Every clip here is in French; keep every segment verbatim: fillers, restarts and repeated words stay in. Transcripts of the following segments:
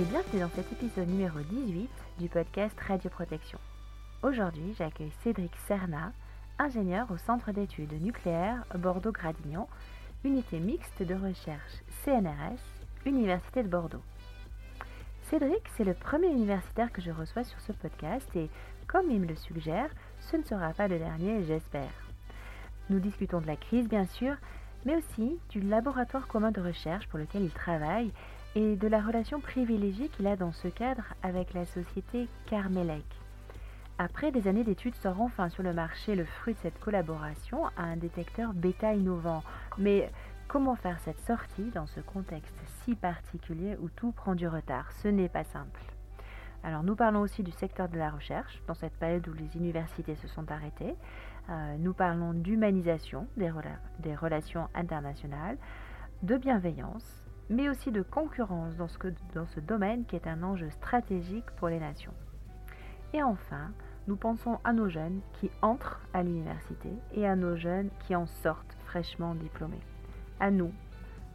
Et bienvenue dans cet épisode numéro dix-huit du podcast Radioprotection. Aujourd'hui, j'accueille Cédric Cerna, ingénieur au Centre d'études nucléaires Bordeaux-Gradignan, unité mixte de recherche C N R S, Université de Bordeaux. Cédric, c'est le premier universitaire que je reçois sur ce podcast et, comme il me le suggère, ce ne sera pas le dernier, j'espère. Nous discutons de la crise, bien sûr, mais aussi du laboratoire commun de recherche pour lequel il travaille et de la relation privilégiée qu'il a dans ce cadre avec la société Carmelec. Après des années d'études, sort enfin sur le marché le fruit de cette collaboration à un détecteur Béta innovant. Mais comment faire cette sortie dans ce contexte si particulier où tout prend du retard? Ce n'est pas simple. Alors nous parlons aussi du secteur de la recherche, dans cette période où les universités se sont arrêtées. Euh, nous parlons d'humanisation des, rela- des relations internationales, de bienveillance, mais aussi de concurrence dans ce, que, dans ce domaine qui est un enjeu stratégique pour les nations. Et enfin, nous pensons à nos jeunes qui entrent à l'université et à nos jeunes qui en sortent fraîchement diplômés. À nous,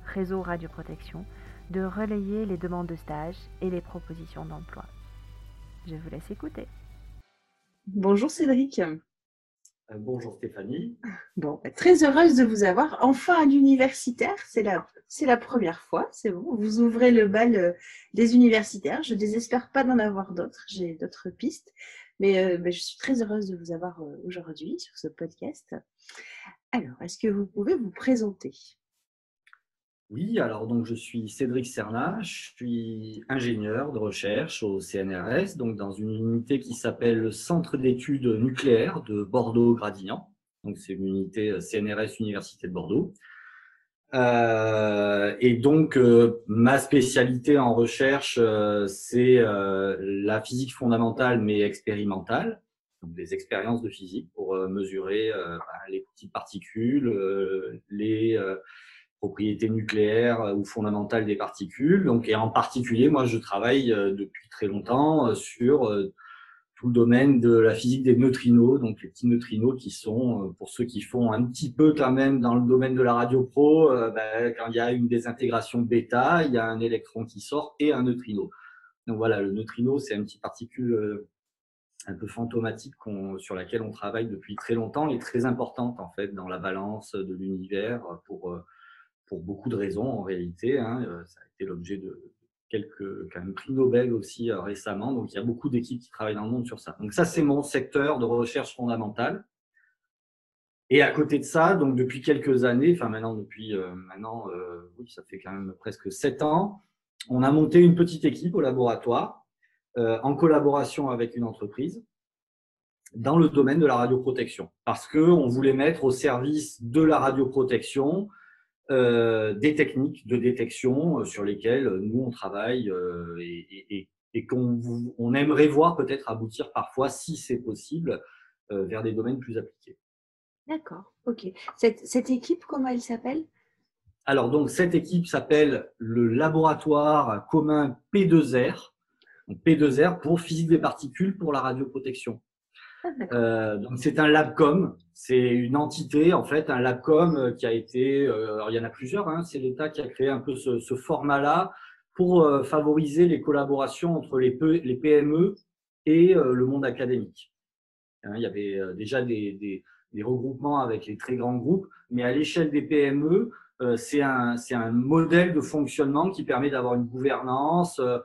réseau Radioprotection, de relayer les demandes de stage et les propositions d'emploi. Je vous laisse écouter. Bonjour Cédric. Euh, bonjour Stéphanie. Bon, très heureuse de vous avoir enfin à l'universitaire. C'est la, c'est la première fois, c'est bon. Vous ouvrez le bal des universitaires. Je ne désespère pas d'en avoir d'autres. J'ai d'autres pistes. Mais, euh, mais je suis très heureuse de vous avoir aujourd'hui sur ce podcast. Alors, est-ce que vous pouvez vous présenter ? Oui, alors donc je suis Cédric Cerna, je suis ingénieur de recherche au C N R S, donc dans une unité qui s'appelle le Centre d'études nucléaires de Bordeaux-Gradignan. Donc c'est une unité C N R S Université de Bordeaux. Euh, et donc euh, ma spécialité en recherche, euh, c'est euh, la physique fondamentale mais expérimentale. Des expériences de physique pour mesurer euh, les petites particules, euh, les euh, propriétés nucléaires euh, ou fondamentales des particules. Donc, et en particulier, moi, je travaille euh, depuis très longtemps euh, sur euh, tout le domaine de la physique des neutrinos, donc les petits neutrinos qui sont, euh, pour ceux qui font un petit peu quand même dans le domaine de la radiopro, euh, ben, quand il y a une désintégration bêta, il y a un électron qui sort et un neutrino. Donc voilà, le neutrino, c'est une petite particule euh, un peu fantomatique qu'on, sur laquelle on travaille depuis très longtemps et très importante en fait dans la balance de l'univers pour, pour beaucoup de raisons en réalité. Hein. Ça a été l'objet de quelques quand même, prix Nobel aussi euh, récemment, donc il y a beaucoup d'équipes qui travaillent dans le monde sur ça. Donc ça c'est mon secteur de recherche fondamentale. Et à côté de ça, donc depuis quelques années, enfin maintenant depuis euh, maintenant, euh, oui, ça fait quand même presque sept ans, on a monté une petite équipe au laboratoire Euh, en collaboration avec une entreprise dans le domaine de la radioprotection parce qu'on voulait mettre au service de la radioprotection euh, des techniques de détection euh, sur lesquelles nous on travaille euh, et, et, et qu'on on aimerait voir peut-être aboutir parfois, si c'est possible, euh, vers des domaines plus appliqués. D'accord, ok. Cette, cette équipe, comment elle s'appelle ? Alors donc cette équipe s'appelle le laboratoire commun P deux R. Donc P deux R pour physique des particules pour la radioprotection. Euh, donc c'est un LabCom, c'est une entité en fait, un LabCom qui a été, euh, alors il y en a plusieurs, hein, c'est l'État qui a créé un peu ce, ce format-là pour euh, favoriser les collaborations entre les, P, les P M E et euh, le monde académique. Hein, il y avait euh, déjà des, des, des regroupements avec les très grands groupes, mais à l'échelle des P M E, euh, c'est, un, c'est un modèle de fonctionnement qui permet d'avoir une gouvernance, euh,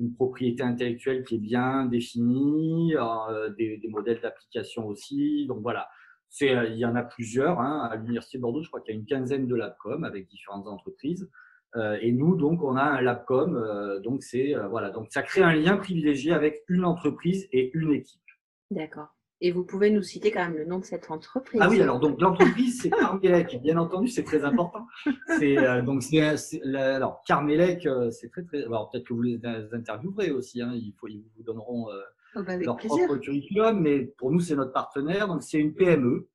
une propriété intellectuelle qui est bien définie, euh, des, des modèles d'application aussi. Donc voilà, c'est, il y en a plusieurs. Hein. À l'Université de Bordeaux, je crois qu'il y a une quinzaine de LabCom avec différentes entreprises. Euh, et nous, donc, on a un LabCom. Euh, donc, c'est, euh, voilà. Donc, ça crée un lien privilégié avec une entreprise et une équipe. D'accord. Et vous pouvez nous citer quand même le nom de cette entreprise. Ah oui, alors donc l'entreprise, c'est Carmelec. Bien entendu, c'est très important. C'est, euh, donc, c'est, c'est, la, alors, Carmelec, euh, c'est très, très… Alors, peut-être que vous les interviewerez aussi. Hein, il faut, ils vous donneront euh, oh, bah, leur plaisir. Propre curriculum. Mais pour nous, c'est notre partenaire. Donc, c'est une P M E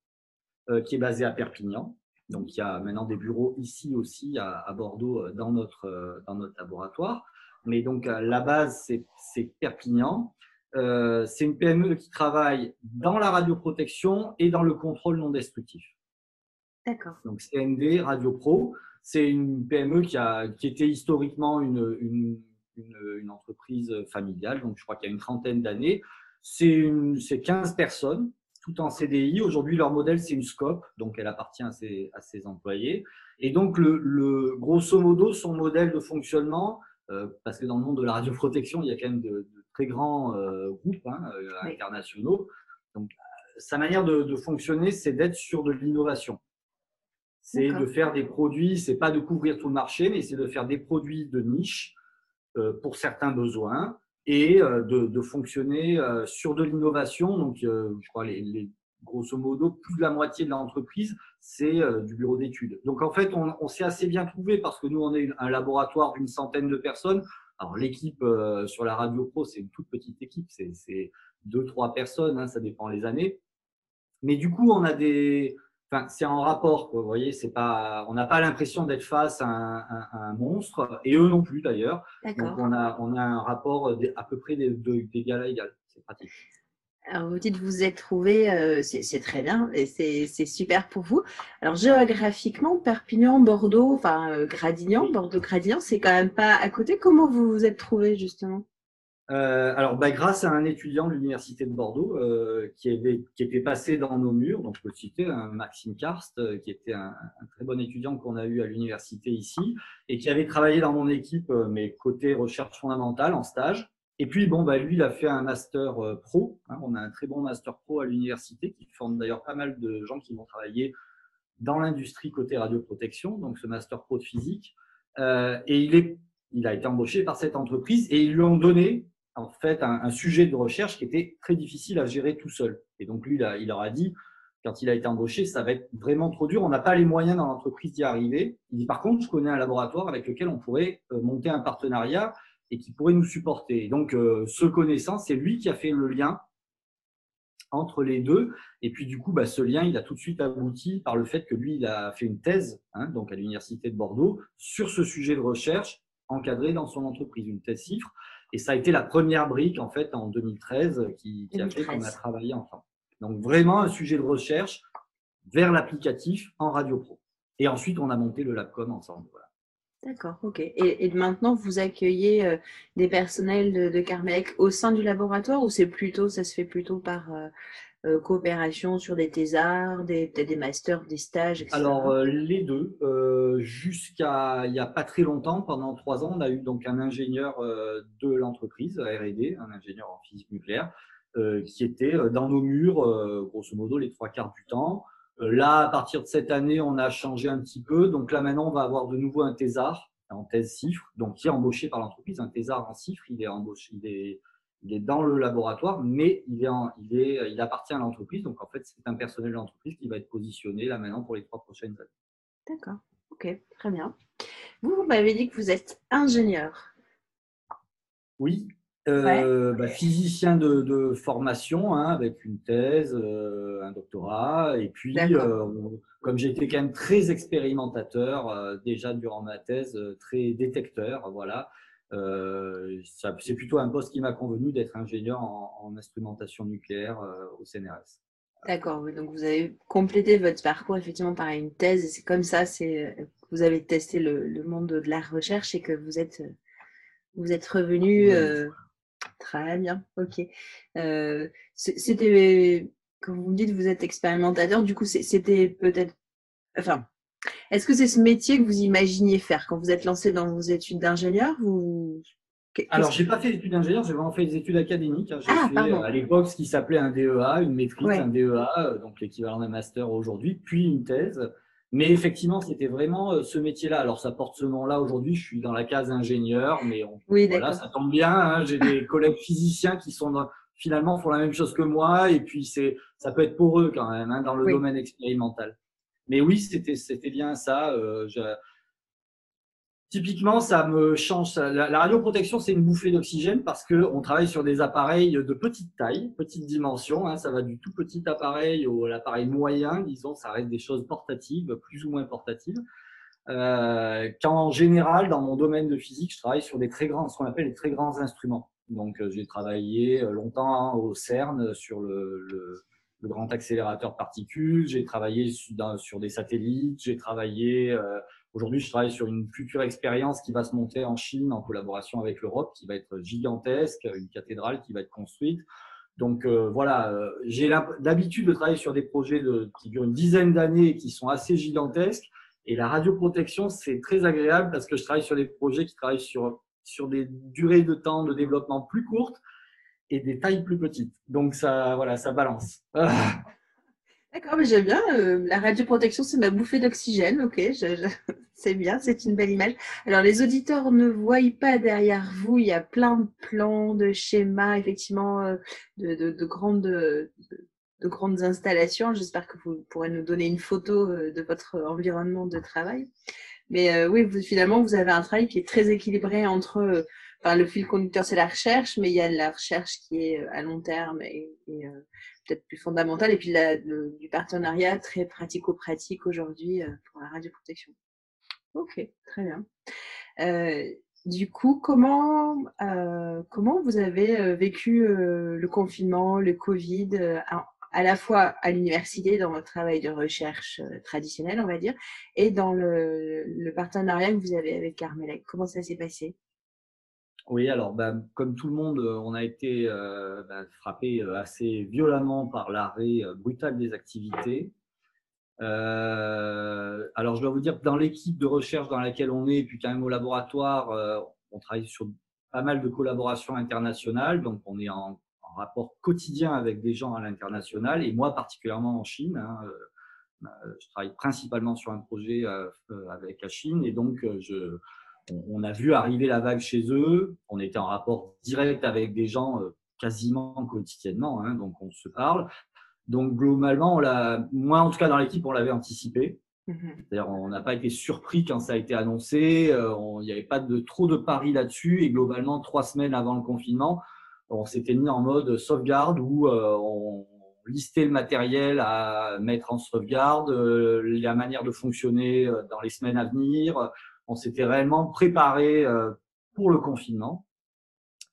euh, qui est basée à Perpignan. Donc, il y a maintenant des bureaux ici aussi, à, à Bordeaux, dans notre, euh, dans notre laboratoire. Mais donc, euh, la base, c'est, c'est Perpignan. Euh, c'est une P M E qui travaille dans la radioprotection et dans le contrôle non destructif. D'accord. Donc C N D, Radio Pro, c'est une P M E qui, a, qui était historiquement une, une, une, une entreprise familiale, donc je crois qu'il y a une trentaine d'années. C'est quinze personnes, tout en C D I. Aujourd'hui, leur modèle, c'est une scope, donc elle appartient à ses, à ses employés. Et donc, le, le, grosso modo, son modèle de fonctionnement, euh, parce que dans le monde de la radioprotection, il y a quand même de, de très grands euh, groupes hein, euh, internationaux. Donc, sa manière de, de fonctionner, c'est d'être sur de l'innovation. C'est de faire des produits, c'est pas de couvrir tout le marché, mais c'est de faire des produits de niche euh, pour certains besoins et euh, de, de fonctionner euh, sur de l'innovation. Donc, euh, je crois, les, les, grosso modo, plus de la moitié de l'entreprise, c'est euh, du bureau d'études. Donc, en fait, on, on s'est assez bien trouvé parce que nous, on est un laboratoire d'une centaine de personnes. Alors, l'équipe euh, sur la Radio Pro, c'est une toute petite équipe, c'est deux, trois personnes, hein, ça dépend les années. Mais du coup, on a des… Enfin, c'est en rapport, quoi, vous voyez, c'est pas, on n'a pas l'impression d'être face à un, un, à un monstre, et eux non plus d'ailleurs. Donc on a, on a un rapport à peu près d'égal à égal, c'est pratique. Alors vous dites que vous vous êtes trouvés, euh, c'est très bien, et c'est super pour vous. Alors géographiquement, Perpignan, Bordeaux, enfin euh, Gradignan, Bordeaux-Gradignan, c'est quand même pas à côté. Comment vous vous êtes trouvés justement ? Euh, alors, bah, grâce à un étudiant de l'Université de Bordeaux euh, qui, avait, qui était passé dans nos murs, donc je peux le citer, hein, Maxime Karst, euh, qui était un, un très bon étudiant qu'on a eu à l'université ici et qui avait travaillé dans mon équipe, euh, mais côté recherche fondamentale, en stage. Et puis, bon, bah, lui, il a fait un master euh, pro. Hein, on a un très bon master pro à l'université qui forme d'ailleurs pas mal de gens qui vont travailler dans l'industrie côté radioprotection, donc ce master pro de physique. Euh, et il, est, il a été embauché par cette entreprise et ils lui ont donné en fait, un, un sujet de recherche qui était très difficile à gérer tout seul. Et donc, lui, il, a, il leur a dit, quand il a été embauché, ça va être vraiment trop dur, on n'a pas les moyens dans l'entreprise d'y arriver. Il dit, par contre, je connais un laboratoire avec lequel on pourrait monter un partenariat et qui pourrait nous supporter. Et donc, euh, ce connaissant, c'est lui qui a fait le lien entre les deux. Et puis, du coup, bah, ce lien, il a tout de suite abouti par le fait que lui, il a fait une thèse, hein, donc à l'Université de Bordeaux, sur ce sujet de recherche encadré dans son entreprise, une thèse C I F R E. Et ça a été la première brique, en fait, en deux mille treize, qui, qui a fait qu'on a travaillé ensemble. Donc, vraiment un sujet de recherche vers l'applicatif en Radio Pro. Et ensuite, on a monté le LabCom ensemble. Voilà. D'accord, ok. Et, et maintenant, vous accueillez euh, des personnels de, de Carmelec au sein du laboratoire ou c'est plutôt, ça se fait plutôt par… Euh, Euh, coopération sur des thésards, des, des masters, des stages, et cetera. Alors, euh, les deux. Euh, Jusqu'à il n'y a pas très longtemps, pendant trois ans, on a eu donc un ingénieur euh, de l'entreprise, R et D, un ingénieur en physique nucléaire, euh, qui était dans nos murs, euh, grosso modo, les trois quarts du temps. Euh, là, à partir de cette année, on a changé un petit peu. Donc là, maintenant, on va avoir de nouveau un thésard en thèse C I F R E, donc qui est embauché par l'entreprise. Un thésard en C I F R E, il est embauché… Il est, Il est dans le laboratoire, mais il, est en, il, est, il appartient à l'entreprise. Donc, en fait, c'est un personnel de l'entreprise qui va être positionné là maintenant pour les trois prochaines années. D'accord. OK. Très bien. Vous, vous m'avez dit que vous êtes ingénieur. Oui. Euh, ouais. bah, physicien de, de formation, hein, avec une thèse, euh, un doctorat. Et puis, euh, comme j'étais quand même très expérimentateur, euh, déjà durant ma thèse, euh, très détecteur, voilà. Euh, c'est plutôt un poste qui m'a convenu d'être ingénieur en, en instrumentation nucléaire euh, au C N R S. D'accord, oui, donc vous avez complété votre parcours effectivement par une thèse et c'est comme ça que vous avez testé le, le monde de la recherche et que vous êtes, vous êtes revenu. Oui. Euh, très bien, ok. Euh, c'était, quand vous me dites que vous êtes expérimentateur, du coup c'était peut-être… Enfin, est-ce que c'est ce métier que vous imaginiez faire quand vous êtes lancé dans vos études d'ingénieur ou... Alors, je n'ai pas fait d'études d'ingénieur, j'ai vraiment fait des études académiques. J'ai ah, fait pardon. à l'époque ce qui s'appelait un D E A, une maîtrise, ouais. un D E A, donc l'équivalent d'un master aujourd'hui, puis une thèse. Mais effectivement, c'était vraiment ce métier-là. Alors, ça porte ce nom-là aujourd'hui, je suis dans la case ingénieur, mais on... oui, voilà, ça tombe bien. Hein. J'ai des collègues physiciens qui sont dans... finalement font la même chose que moi et puis ça peut être pour eux quand même hein, dans le oui. domaine expérimental. Mais oui, c'était bien ça. Euh, je... Typiquement, ça me change. La, la radioprotection, c'est une bouffée d'oxygène parce qu'on travaille sur des appareils de petite taille, petite dimension. Hein, ça va du tout petit appareil au l'appareil moyen. Disons, ça reste des choses portatives, plus ou moins portatives. Euh, quand en général, dans mon domaine de physique, je travaille sur des très grands, ce qu'on appelle les très grands instruments. Donc, j'ai travaillé longtemps au CERN sur le… le le grand accélérateur particules, j'ai travaillé sur des satellites, j'ai travaillé Aujourd'hui, je travaille sur une future expérience qui va se monter en Chine en collaboration avec l'Europe, qui va être gigantesque, une cathédrale qui va être construite. Donc euh, voilà, euh, j'ai l'habitude de travailler sur des projets de, qui durent une dizaine d'années et qui sont assez gigantesques. Et la radioprotection, c'est très agréable parce que je travaille sur des projets qui travaillent sur, sur des durées de temps de développement plus courtes et des tailles plus petites. Donc ça, voilà, ça balance. D'accord, mais j'aime bien. Euh, la radioprotection, c'est ma bouffée d'oxygène. Ok, je, je... c'est bien, c'est une belle image. Alors, les auditeurs ne voient pas derrière vous. Il y a plein de plans, de schémas, effectivement, de, de, de grandes... De... de grandes installations. J'espère que vous pourrez nous donner une photo de votre environnement de travail. Mais euh, oui, vous, finalement, vous avez un travail qui est très équilibré entre… Euh, enfin, le fil conducteur, c'est la recherche, mais il y a la recherche qui est à long terme et, et euh, peut-être plus fondamentale. Et puis, la, le, du partenariat très pratico-pratique aujourd'hui euh, pour la radioprotection. Ok, très bien. Euh, Du coup, comment, euh, comment vous avez vécu euh, le confinement, le Covid, euh, à, à la fois à l'université, dans votre travail de recherche euh, traditionnel, on va dire, et dans le, le partenariat que vous avez avec Carmelec? Comment ça s'est passé? Oui, alors, ben, comme tout le monde, on a été euh, ben, frappé assez violemment par l'arrêt brutal des activités. Euh, alors, je dois vous dire que dans l'équipe de recherche dans laquelle on est, et puis quand même au laboratoire, euh, on travaille sur pas mal de collaborations internationales. Donc, on est en, en rapport quotidien avec des gens à l'international, et moi particulièrement en Chine. Hein, euh, je travaille principalement sur un projet euh, avec la Chine, et donc euh, je, on, on a vu arriver la vague chez eux. On était en rapport direct avec des gens euh, quasiment quotidiennement, hein, donc on se parle. Donc, globalement, on l'a, moi, en tout cas, dans l'équipe, on l'avait anticipé. C'est-à-dire, on n'a pas été surpris quand ça a été annoncé. Il n'y avait pas de, trop de paris là-dessus. Et globalement, trois semaines avant le confinement, on s'était mis en mode sauvegarde où euh, on listait le matériel à mettre en sauvegarde, euh, la manière de fonctionner dans les semaines à venir. On s'était réellement préparé euh, pour le confinement.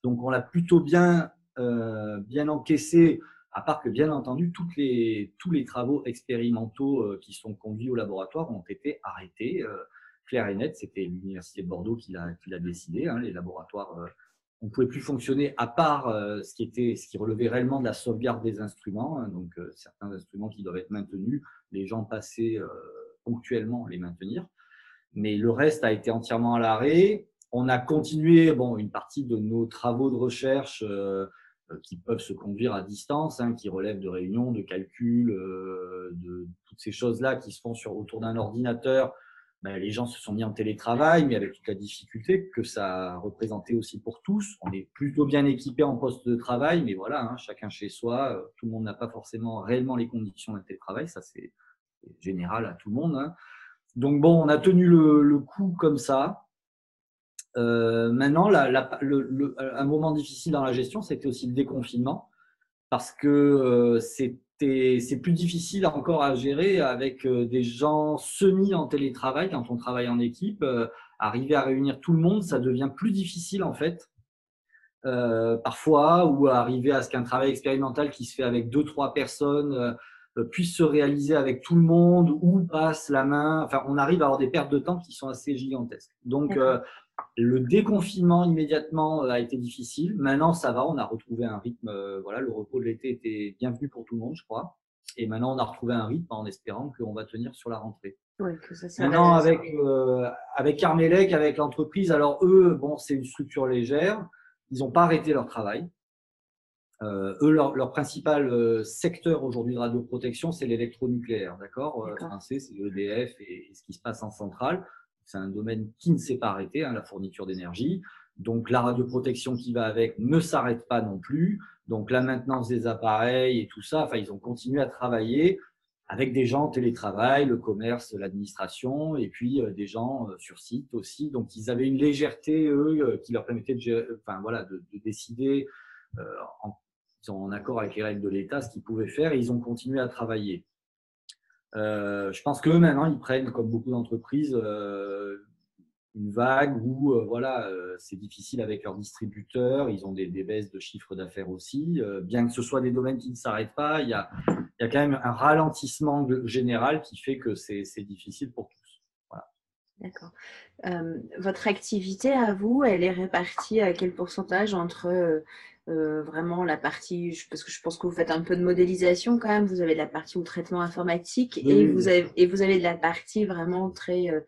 Donc, on l'a plutôt bien, euh, bien encaissé. À part que, bien entendu, toutes les, tous les travaux expérimentaux qui sont conduits au laboratoire ont été arrêtés. Clair et net, c'était l'Université de Bordeaux qui l'a, qui l'a décidé. Hein, les laboratoires, on ne pouvait plus fonctionner à part ce qui, était, ce qui relevait réellement de la sauvegarde des instruments. Hein, donc, euh, certains instruments qui doivent être maintenus, les gens passaient euh, ponctuellement les maintenir. Mais le reste a été entièrement à l'arrêt. On a continué bon, une partie de nos travaux de recherche euh, qui peuvent se conduire à distance, hein, qui relèvent de réunions, de calculs, euh, de toutes ces choses-là qui se font sur, autour d'un ordinateur. Ben, les gens se sont mis en télétravail, mais avec toute la difficulté que ça représentait aussi pour tous. On est plutôt bien équipés en poste de travail, mais voilà, hein, chacun chez soi. Euh, tout le monde n'a pas forcément réellement les conditions d'un télétravail. Ça, c'est général à tout le monde. Hein. Donc bon, on a tenu le, le coup comme ça. Euh, maintenant, la, la, le, le, un moment difficile dans la gestion, c'était aussi le déconfinement, parce que euh, c'était, c'est plus difficile encore à gérer avec euh, des gens semi en télétravail. Quand on travaille en équipe, euh, arriver à réunir tout le monde, ça devient plus difficile en fait, euh, parfois, ou arriver à ce qu'un travail expérimental qui se fait avec deux, trois personnes euh, puisse se réaliser avec tout le monde, ou passe la main. Enfin, on arrive à avoir des pertes de temps qui sont assez gigantesques. Donc euh, le déconfinement immédiatement a été difficile. Maintenant, ça va, on a retrouvé un rythme. Voilà, le repos de l'été était bienvenu pour tout le monde, je crois. Et maintenant, on a retrouvé un rythme en espérant qu'on va tenir sur la rentrée. Oui, que ça sert maintenant, avec euh, avec Carmelec, avec l'entreprise, alors eux, bon, c'est une structure légère. Ils n'ont pas arrêté leur travail. Euh, eux, leur, leur principal secteur aujourd'hui de radioprotection, c'est l'électronucléaire, d'accord, d'accord. Enfin, c'est, c'est E D F et, et ce qui se passe en centrale. C'est un domaine qui ne s'est pas arrêté, hein, la fourniture d'énergie. Donc, la radioprotection qui va avec ne s'arrête pas non plus. Donc, la maintenance des appareils et tout ça, enfin, ils ont continué à travailler avec des gens en télétravail, le commerce, l'administration et puis euh, des gens euh, sur site aussi. Donc, ils avaient une légèreté, eux, euh, qui leur permettait de, gérer, enfin, voilà, de, de décider euh, en, en accord avec les règles de l'État ce qu'ils pouvaient faire et ils ont continué à travailler. Euh, je pense que maintenant ils prennent, comme beaucoup d'entreprises, euh, une vague où euh, voilà, euh, c'est difficile avec leurs distributeurs. Ils ont des, des baisses de chiffre d'affaires aussi. Euh, bien que ce soit des domaines qui ne s'arrêtent pas, il y a, il y a quand même un ralentissement général qui fait que c'est, c'est difficile pour tous. Voilà. D'accord. Euh, votre activité à vous, elle est répartie à quel pourcentage entre euh, euh, vraiment la partie, je, parce que je pense que vous faites un peu de modélisation quand même, vous avez de la partie ou traitement informatique oui, et, oui. Vous avez, et vous avez de la partie vraiment très euh,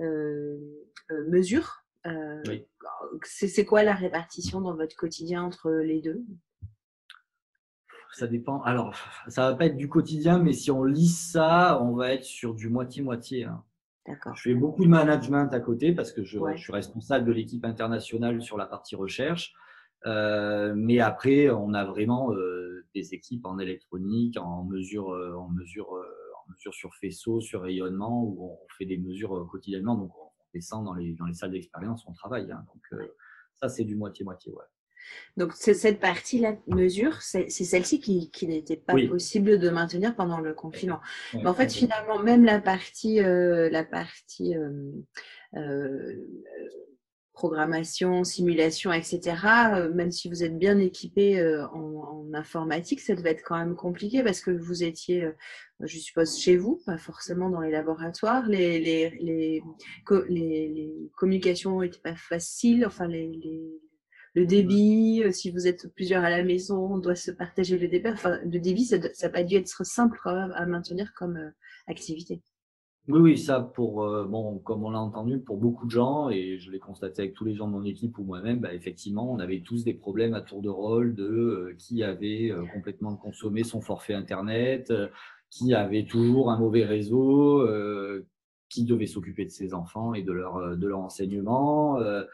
euh, mesure. Euh, oui. C'est quoi la répartition dans votre quotidien entre les deux ? Ça dépend. Alors, ça va pas être du quotidien, mais si on lit ça, on va être sur du moitié-moitié. Hein. D'accord. Je fais beaucoup de management à côté parce que je, ouais. je suis responsable de l'équipe internationale sur la partie recherche. Euh, mais après, on a vraiment euh, des équipes en électronique, en mesure, euh, en mesure, euh, en mesure sur faisceau, sur rayonnement, où on fait des mesures euh, quotidiennement. Donc, on descend dans les, dans les salles d'expérience, on travaille. Hein. Donc, euh, ouais. ça, c'est du moitié-moitié. Ouais. Donc, cette partie-là, mesure, c'est celle-ci qui, qui n'était pas oui. possible de maintenir pendant le confinement. Oui. Mais en fait, finalement, même la partie, euh, la partie euh, euh, programmation, simulation, et cetera, euh, même si vous êtes bien équipé euh, en, en informatique, ça devait être quand même compliqué parce que vous étiez, euh, je suppose, chez vous, pas forcément dans les laboratoires. Les, les, les, les, les communications n'étaient pas faciles, enfin, les... les le débit, si vous êtes plusieurs à la maison, on doit se partager le débit. Enfin, le débit, ça n'a pas dû être simple à maintenir comme euh, activité. Oui, oui, ça, pour, euh, bon, comme on l'a entendu, pour beaucoup de gens, et je l'ai constaté avec tous les gens de mon équipe ou moi-même, bah, effectivement, on avait tous des problèmes à tour de rôle de euh, qui avait euh, complètement consommé son forfait Internet, euh, qui avait toujours un mauvais réseau, euh, qui devait s'occuper de ses enfants et de leur, de leur enseignement. Euh,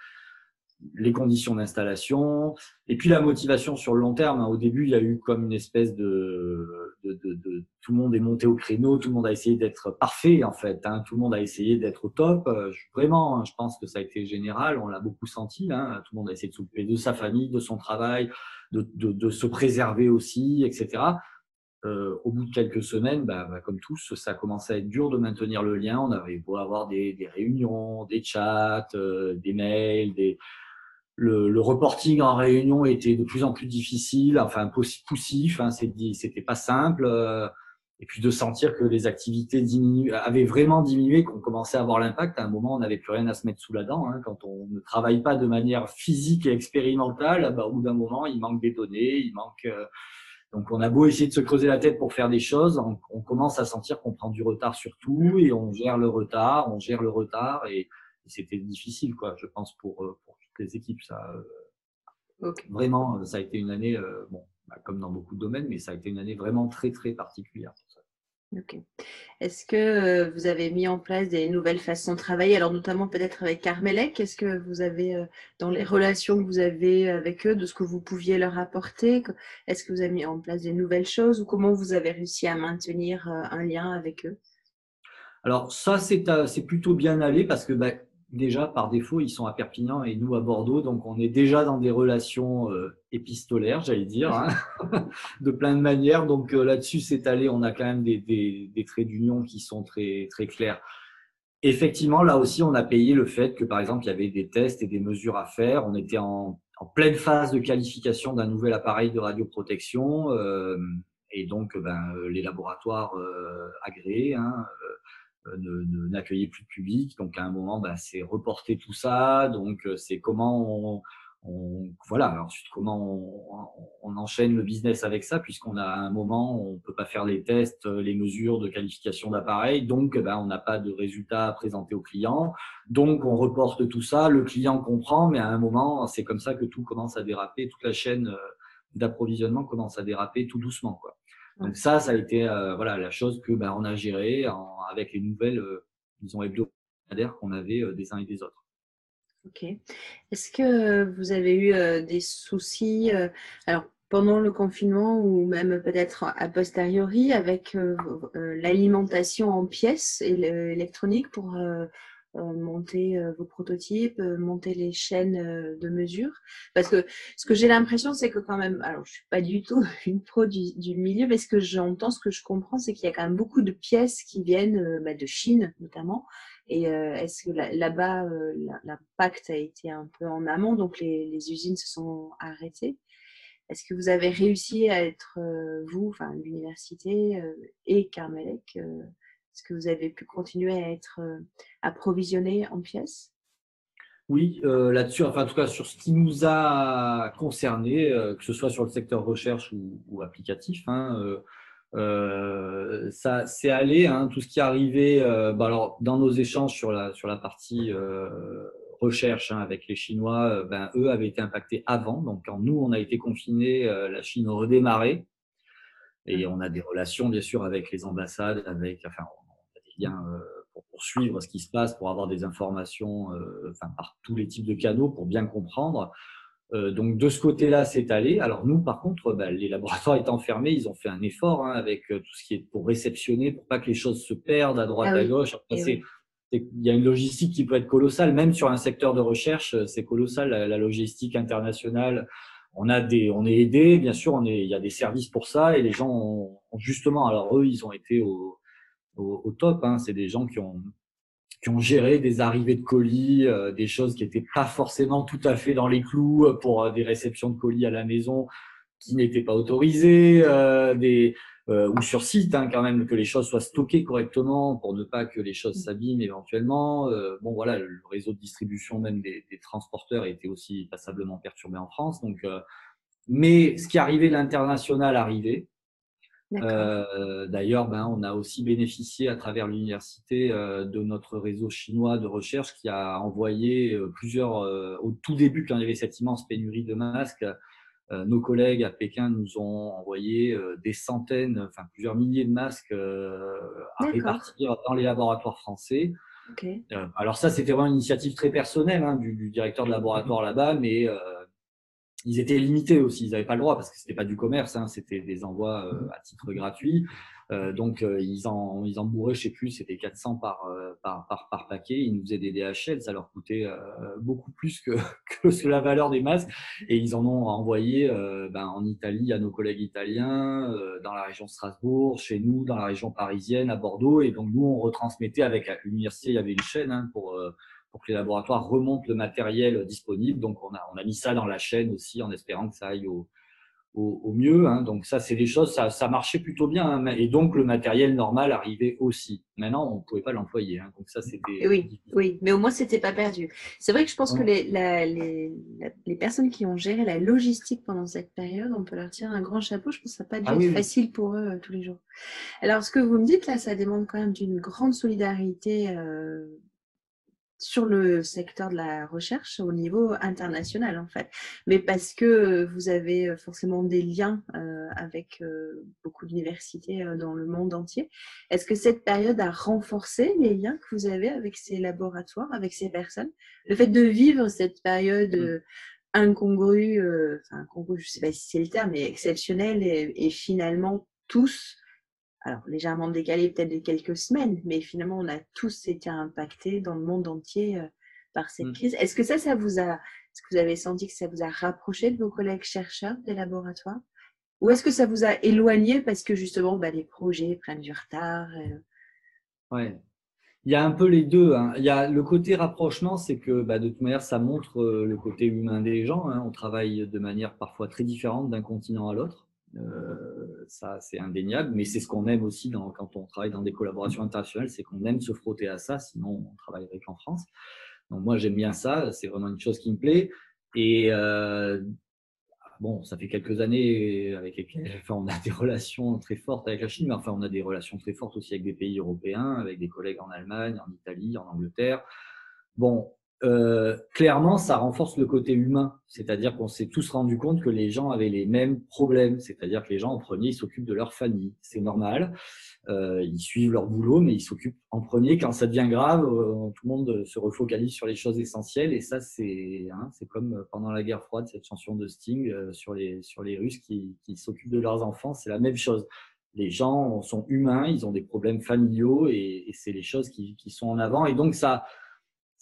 les conditions d'installation, et puis la motivation sur le long terme. Au début, il y a eu comme une espèce de… de, de, de tout le monde est monté au créneau, tout le monde a essayé d'être parfait, en fait. Hein, tout le monde a essayé d'être au top. Je, vraiment, je pense que ça a été général, on l'a beaucoup senti. Hein, tout le monde a essayé de s'occuper de sa famille, de son travail, de, de, de se préserver aussi, et cetera. Euh, au bout de quelques semaines, bah, bah, comme tous, ça commençait à être dur de maintenir le lien. On avait beau avoir des, des réunions, des chats, euh, des mails, des… Le, le reporting en réunion était de plus en plus difficile, enfin poussif, hein, c'était pas simple. Euh, et puis de sentir que les activités diminu- avaient vraiment diminué, qu'on commençait à avoir l'impact. À un moment, on n'avait plus rien à se mettre sous la dent. Hein, quand on ne travaille pas de manière physique et expérimentale, bah, au bout d'un moment, il manque des données, il manque… Euh, donc, on a beau essayer de se creuser la tête pour faire des choses, on, on commence à sentir qu'on prend du retard sur tout et on gère le retard, on gère le retard et, et c'était difficile, quoi, je pense, pour… pour les équipes, ça euh, okay. vraiment, ça a été une année, euh, bon, bah, comme dans beaucoup de domaines, mais ça a été une année vraiment très très particulière. Pour ça. Okay. Est-ce que euh, vous avez mis en place des nouvelles façons de travailler, alors notamment peut-être avec Carmelec? Est-ce que vous avez, euh, dans les relations que vous avez avec eux, de ce que vous pouviez leur apporter, est-ce que vous avez mis en place des nouvelles choses ou comment vous avez réussi à maintenir euh, un lien avec eux? Alors ça, c'est euh, c'est plutôt bien allé parce que bah, déjà, par défaut, ils sont à Perpignan et nous à Bordeaux, donc on est déjà dans des relations euh, épistolaires, j'allais dire, hein, de plein de manières. Donc euh, là-dessus, c'est allé, on a quand même des, des, des traits d'union qui sont très, très clairs. Effectivement, là aussi, on a payé le fait que, par exemple, il y avait des tests et des mesures à faire. On était en, en pleine phase de qualification d'un nouvel appareil de radioprotection euh, et donc ben, les laboratoires euh, agréés, hein, euh, n'accueillait plus de public, donc à un moment bah, c'est reporter tout ça, donc c'est comment on, on voilà ensuite comment on, on enchaîne le business avec ça, puisqu'on a à un moment on peut pas faire les tests, les mesures de qualification d'appareil, donc bah, on n'a pas de résultats à présenter au client, donc on reporte tout ça, le client comprend, mais à un moment c'est comme ça que tout commence à déraper, toute la chaîne d'approvisionnement commence à déraper tout doucement, quoi. Donc ça, ça a été euh, voilà la chose que ben on a gérée en, avec les nouvelles euh, disons hebdomadaires qu'on avait euh, des uns et des autres. Ok. Est-ce que vous avez eu euh, des soucis euh, alors pendant le confinement ou même peut-être a posteriori avec euh, euh, l'alimentation en pièces et l'électronique pour euh, Euh, monter euh, vos prototypes, euh, monter les chaînes euh, de mesure, parce que ce que j'ai l'impression c'est que quand même, alors je suis pas du tout une pro du, du milieu, mais ce que j'entends, ce que je comprends, c'est qu'il y a quand même beaucoup de pièces qui viennent euh, bah, de Chine notamment, et euh, est-ce que là, là-bas euh, l'impact a été un peu en amont, donc les, les usines se sont arrêtées. Est-ce que vous avez réussi à être, euh, vous, enfin l'université euh, et Carmelec, euh, Est-ce que vous avez pu continuer à être approvisionné en pièces? Oui, euh, là-dessus, enfin, en tout cas sur ce qui nous a concernés, euh, que ce soit sur le secteur recherche ou, ou applicatif, hein, euh, euh, ça c'est allé, hein, tout ce qui est arrivé euh, ben alors, dans nos échanges sur la, sur la partie euh, recherche hein, avec les Chinois, euh, ben, eux avaient été impactés avant. Donc, quand nous, on a été confinés, euh, la Chine a redémarré. Et on a des relations, bien sûr, avec les ambassades, avec, enfin, on a des liens… Euh, pour suivre ce qui se passe, pour avoir des informations euh, enfin, par tous les types de canaux, pour bien comprendre. Euh, donc, de ce côté-là, c'est allé. Alors, nous, par contre, ben, les laboratoires étant fermés, ils ont fait un effort hein, avec tout ce qui est pour réceptionner, pour pas que les choses se perdent à droite, ah, à oui. gauche. Enfin, oui. Il y a une logistique qui peut être colossale, même sur un secteur de recherche, c'est colossal, la, la logistique internationale. On a des, on est aidé, bien sûr, on est, il y a des services pour ça et les gens ont, ont justement, alors eux, ils ont été au… Au, au top, hein. C'est des gens qui ont, qui ont géré des arrivées de colis, euh, des choses qui n'étaient pas forcément tout à fait dans les clous pour euh, des réceptions de colis à la maison qui n'étaient pas autorisées, euh, des, euh, ou sur site hein, quand même, que les choses soient stockées correctement pour ne pas que les choses s'abîment éventuellement. Euh, bon voilà, le réseau de distribution même des, des transporteurs était aussi passablement perturbé en France. Donc, euh, mais ce qui arrivait, l'international arrivait. Euh, d'ailleurs, ben, on a aussi bénéficié à travers l'université euh, de notre réseau chinois de recherche qui a envoyé euh, plusieurs, euh, au tout début quand il y avait cette immense pénurie de masques, euh, nos collègues à Pékin nous ont envoyé euh, des centaines, enfin plusieurs milliers de masques euh, à répartir dans les laboratoires français. Okay. Euh, alors ça, c'était vraiment une initiative très personnelle hein, du, du directeur de laboratoire là-bas, mais… Euh, ils étaient limités aussi, ils n'avaient pas le droit parce que c'était pas du commerce, hein, c'était des envois euh, à titre gratuit. Euh, donc euh, ils en ils en bourraient, je sais plus, c'était quatre cents par, euh, par par par paquet. Ils nous faisaient des D H L, ça leur coûtait euh, beaucoup plus que que la valeur des masques. Et ils en ont envoyé euh, ben, en Italie à nos collègues italiens, euh, dans la région Strasbourg, chez nous, dans la région parisienne, à Bordeaux. Et donc nous on retransmettait avec l'université, il y avait une chaîne hein, pour euh, pour que les laboratoires remontent le matériel disponible. Donc, on a, on a mis ça dans la chaîne aussi en espérant que ça aille au, au, au mieux. Hein. Donc, ça, c'est des choses, ça, ça marchait plutôt bien. Hein. Et donc, le matériel normal arrivait aussi. Maintenant, on ne pouvait pas l'employer. Hein. Donc, ça, c'était… Oui, oui, mais au moins, ce n'était pas perdu. C'est vrai que je pense que les, la, les, les personnes qui ont géré la logistique pendant cette période, on peut leur tirer un grand chapeau. Je pense que ça n'a pas dû ah, être oui, facile oui. pour eux tous les jours. Alors, ce que vous me dites, là, ça demande quand même d'une grande solidarité… Euh, sur le secteur de la recherche au niveau international en fait, mais parce que vous avez forcément des liens euh, avec euh, beaucoup d'universités euh, dans le monde entier. Est-ce que cette période a renforcé les liens que vous avez avec ces laboratoires, avec ces personnes? Le fait de vivre cette période euh, incongrue, euh, enfin incongrue, je ne sais pas si c'est le terme, mais exceptionnelle et, et finalement tous… Alors, légèrement décalé peut-être de quelques semaines, mais finalement, on a tous été impactés dans le monde entier par cette crise. Est-ce que ça, ça vous a, est-ce que vous avez senti que ça vous a rapproché de vos collègues chercheurs des laboratoires? Ou est-ce que ça vous a éloigné parce que justement, bah, les projets prennent du retard et... Oui, il y a un peu les deux. Hein. Il y a le côté rapprochement, c'est que bah, de toute manière, ça montre le côté humain des gens. Hein. On travaille de manière parfois très différente d'un continent à l'autre. Euh, ça c'est indéniable, mais c'est ce qu'on aime aussi dans, quand on travaille dans des collaborations internationales, c'est qu'on aime se frotter à ça, sinon on travaillerait qu'en France. Donc moi j'aime bien ça, c'est vraiment une chose qui me plaît. Et euh, bon, ça fait quelques années avec lesquelles enfin, on a des relations très fortes avec la Chine, mais enfin on a des relations très fortes aussi avec des pays européens, avec des collègues en Allemagne, en Italie, en Angleterre. Bon. Euh, clairement, ça renforce le côté humain, c'est-à-dire qu'on s'est tous rendu compte que les gens avaient les mêmes problèmes, c'est-à-dire que les gens en premier ils s'occupent de leur famille, c'est normal, euh, ils suivent leur boulot mais ils s'occupent en premier. Quand ça devient grave, euh, tout le monde se refocalise sur les choses essentielles et ça c'est hein, c'est comme pendant la guerre froide cette chanson de Sting euh, sur les sur les Russes qui, qui s'occupent de leurs enfants, c'est la même chose. Les gens sont humains, ils ont des problèmes familiaux et, et c'est les choses qui, qui sont en avant et donc ça.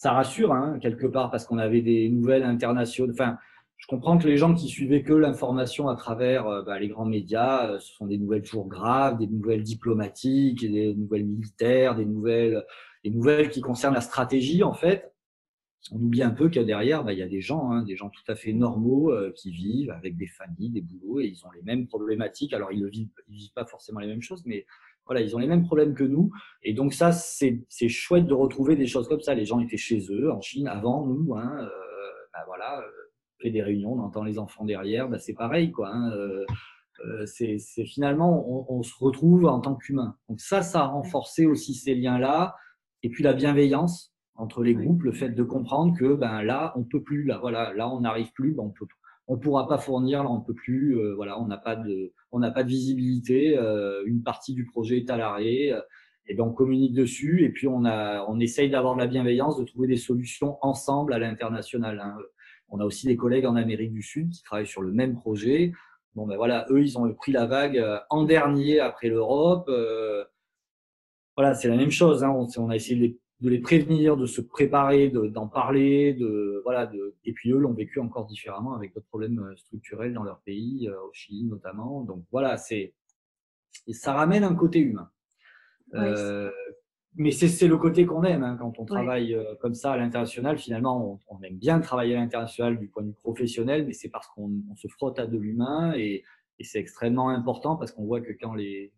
Ça rassure, hein, quelque part, parce qu'on avait des nouvelles internationales. Enfin, je comprends que les gens qui suivaient que l'information à travers euh, bah, les grands médias, euh, ce sont des nouvelles toujours graves, des nouvelles diplomatiques, des nouvelles militaires, des nouvelles, des nouvelles qui concernent la stratégie, en fait. On oublie un peu qu'il y a derrière, bah, il y a des gens, hein, des gens tout à fait normaux euh, qui vivent avec des familles, des boulots, et ils ont les mêmes problématiques. Alors, ils ne vivent, ils vivent pas forcément les mêmes choses, mais Voilà, ils ont les mêmes problèmes que nous. Et donc ça, c'est chouette de retrouver des choses comme ça. Les gens étaient chez eux, en Chine, avant nous. Hein, euh, bah voilà, on fait des réunions, on entend les enfants derrière. Bah c'est pareil, quoi. Hein, euh, euh, c'est finalement, on, on se retrouve en tant qu'humain. Donc ça, ça a renforcé aussi ces liens-là. Et puis la bienveillance entre les groupes, le fait de comprendre que ben là, on peut plus, là, voilà, là, on n'arrive plus, ben, on peut, on pourra pas fournir, là, on peut plus, euh, voilà, on n'a pas de, on n'a pas de visibilité, euh, une partie du projet est à l'arrêt, euh, et ben on communique dessus, et puis on a, on essaye d'avoir de la bienveillance, de trouver des solutions ensemble à l'international. Hein. On a aussi des collègues en Amérique du Sud qui travaillent sur le même projet. Bon ben voilà, eux, ils ont pris la vague en dernier après l'Europe. Euh, Voilà, c'est la même chose. Hein. On, on a essayé de les, de les prévenir, de se préparer, d'en parler. De, voilà, de, et puis, eux l'ont vécu encore différemment avec d'autres problèmes structurels dans leur pays, au Chili notamment. Donc, voilà, c'est, et ça ramène un côté humain. Oui, euh, mais c'est le côté qu'on aime. Hein. Quand on travaille oui. comme ça à l'international, finalement, on, on aime bien travailler à l'international du point de vue professionnel, mais c'est parce qu'on on se frotte à de l'humain. Et, et c'est extrêmement important parce qu'on voit que quand les…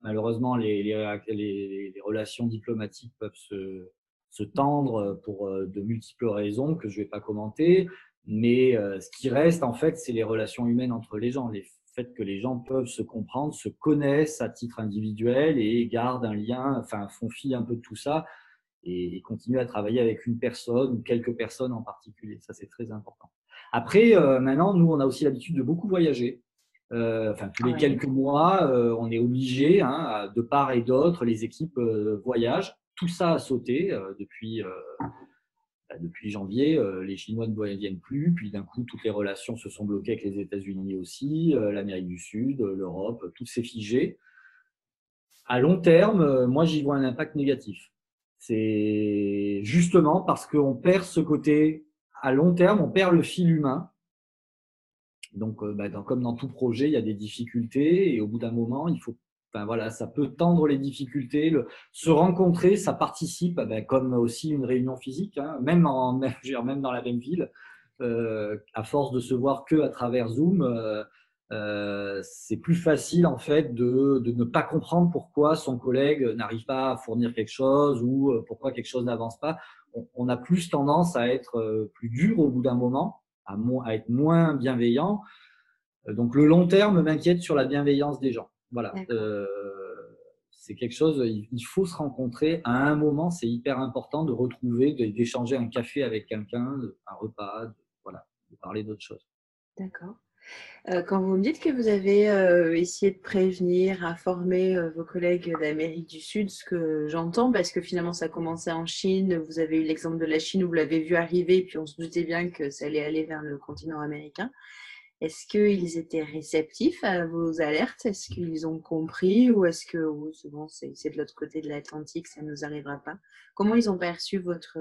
Malheureusement, les, les, les, les relations diplomatiques peuvent se, se tendre pour de multiples raisons que je ne vais pas commenter. Mais ce qui reste, en fait, c'est les relations humaines entre les gens. Le fait que les gens peuvent se comprendre, se connaissent à titre individuel et gardent un lien, enfin font fi un peu de tout ça et, et continuent à travailler avec une personne ou quelques personnes en particulier. Ça, c'est très important. Après, euh, maintenant, nous, on a aussi l'habitude de beaucoup voyager. Euh, enfin, tous les ah ouais. quelques mois, euh, on est obligé, hein, de part et d'autre, les équipes euh, voyagent. Tout ça a sauté euh, depuis, euh, bah, depuis janvier. Euh, les Chinois ne viennent plus. Puis d'un coup, toutes les relations se sont bloquées avec les États-Unis aussi, euh, l'Amérique du Sud, euh, l'Europe. Euh, tout s'est figé. À long terme, euh, moi, j'y vois un impact négatif. C'est justement parce qu'on perd ce côté à long terme, on perd le fil humain. Donc, bah, dans, comme dans tout projet, il y a des difficultés et au bout d'un moment, il faut, ben voilà, ça peut tendre les difficultés. Le, se rencontrer, ça participe, ben, comme aussi une réunion physique, hein, même, en, même, je veux dire, même dans la même ville, euh, à force de se voir que à travers Zoom, euh, euh, c'est plus facile en fait de, de ne pas comprendre pourquoi son collègue n'arrive pas à fournir quelque chose ou pourquoi quelque chose n'avance pas. On, on a plus tendance à être plus dur au bout d'un moment, à être moins bienveillant. Donc, le long terme m'inquiète sur la bienveillance des gens. Voilà. Euh, c'est quelque chose, il faut se rencontrer à un moment, c'est hyper important de retrouver, d'échanger un café avec quelqu'un, un repas, de, voilà, de parler d'autres choses. D'accord. Euh, quand vous me dites que vous avez euh, essayé de prévenir, informer euh, vos collègues d'Amérique du Sud, ce que j'entends, parce que finalement ça a commencé en Chine, vous avez eu l'exemple de la Chine où vous l'avez vu arriver, puis on se doutait bien que ça allait aller vers le continent américain. Est-ce qu'ils étaient réceptifs à vos alertes? Est-ce qu'ils ont compris? Ou est-ce que oh, souvent c'est de l'autre côté de l'Atlantique, ça ne nous arrivera pas? Comment ils ont perçu votre…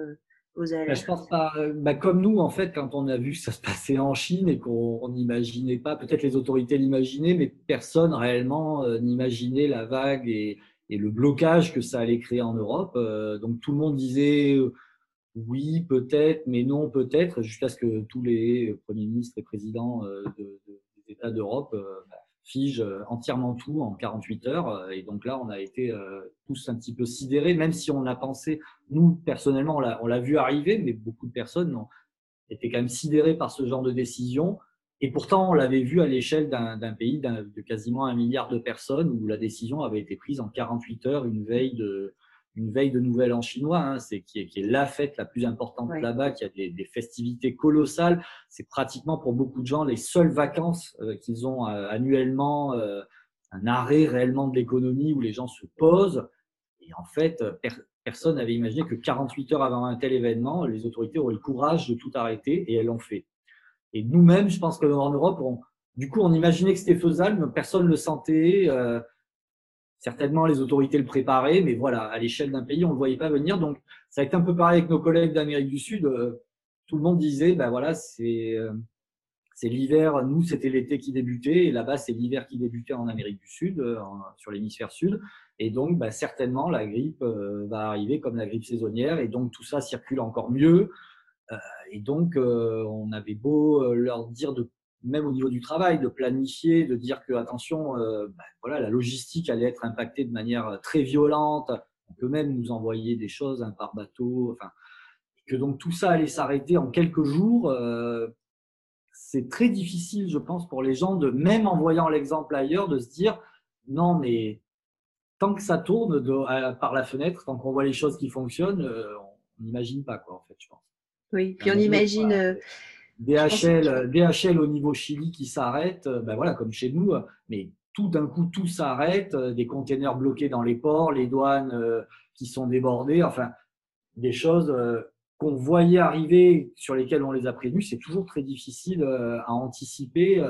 Ben, je pense pas. Ben, comme nous, en fait, quand on a vu que ça se passait en Chine et qu'on n'imaginait pas, peut-être les autorités l'imaginaient, mais personne réellement euh, n'imaginait la vague et, et le blocage que ça allait créer en Europe. Euh, donc tout le monde disait euh, oui, peut-être, mais non, peut-être, jusqu'à ce que tous les premiers ministres et présidents euh, de, de, des États d'Europe euh, ben, figent entièrement tout en quarante-huit heures. Et donc là, on a été euh, tous un petit peu sidérés, même si on a pensé, nous, personnellement, on l'a vu arriver, mais beaucoup de personnes étaient quand même sidérées par ce genre de décision. Et pourtant, on l'avait vu à l'échelle d'un pays de quasiment un milliard de personnes où la décision avait été prise en quarante-huit heures, une veille de, une veille de Nouvel An chinois, hein, c'est, qui, est, qui est la fête la plus importante ouais. là-bas, qui a des, des festivités colossales. C'est pratiquement pour beaucoup de gens les seules vacances euh, qu'ils ont euh, annuellement, euh, un arrêt réellement de l'économie où les gens se posent. Et en fait, per personne n'avait imaginé que quarante-huit heures avant un tel événement, les autorités auraient le courage de tout arrêter et elles l'ont fait. Et nous-mêmes, je pense qu'en Europe, on, du coup, on imaginait que c'était faisable, mais personne ne le sentait. Euh, certainement, les autorités le préparaient, mais voilà, à l'échelle d'un pays, on ne le voyait pas venir. Donc, ça a été un peu pareil avec nos collègues d'Amérique du Sud. Euh, tout le monde disait, ben voilà, c'est… Euh, C'est l'hiver, nous, c'était l'été qui débutait, et là-bas, c'est l'hiver qui débutait en Amérique du Sud, en, sur l'hémisphère sud. Et donc, bah, certainement, la grippe euh, va arriver comme la grippe saisonnière, et donc tout ça circule encore mieux. Euh, et donc, euh, on avait beau leur dire de même au niveau du travail, de planifier, de dire que, attention, euh, ben, voilà, la logistique allait être impactée de manière très violente. On peut même nous envoyer des choses hein, par bateau. Enfin, que donc tout ça allait s'arrêter en quelques jours. Euh, c'est très difficile, je pense, pour les gens, de même en voyant l'exemple ailleurs, de se dire non, mais tant que ça tourne de, à, par la fenêtre, tant qu'on voit les choses qui fonctionnent, euh, on n'imagine pas, quoi, en fait, je pense. Oui, puis enfin, on imagine… Voilà. D H L, D H L au niveau Chili qui s'arrête, ben voilà, comme chez nous, mais tout d'un coup, tout s'arrête, des containers bloqués dans les ports, les douanes qui sont débordées, enfin, des choses qu'on voyait arriver, sur lesquelles on les a prévenus, c'est toujours très difficile à anticiper.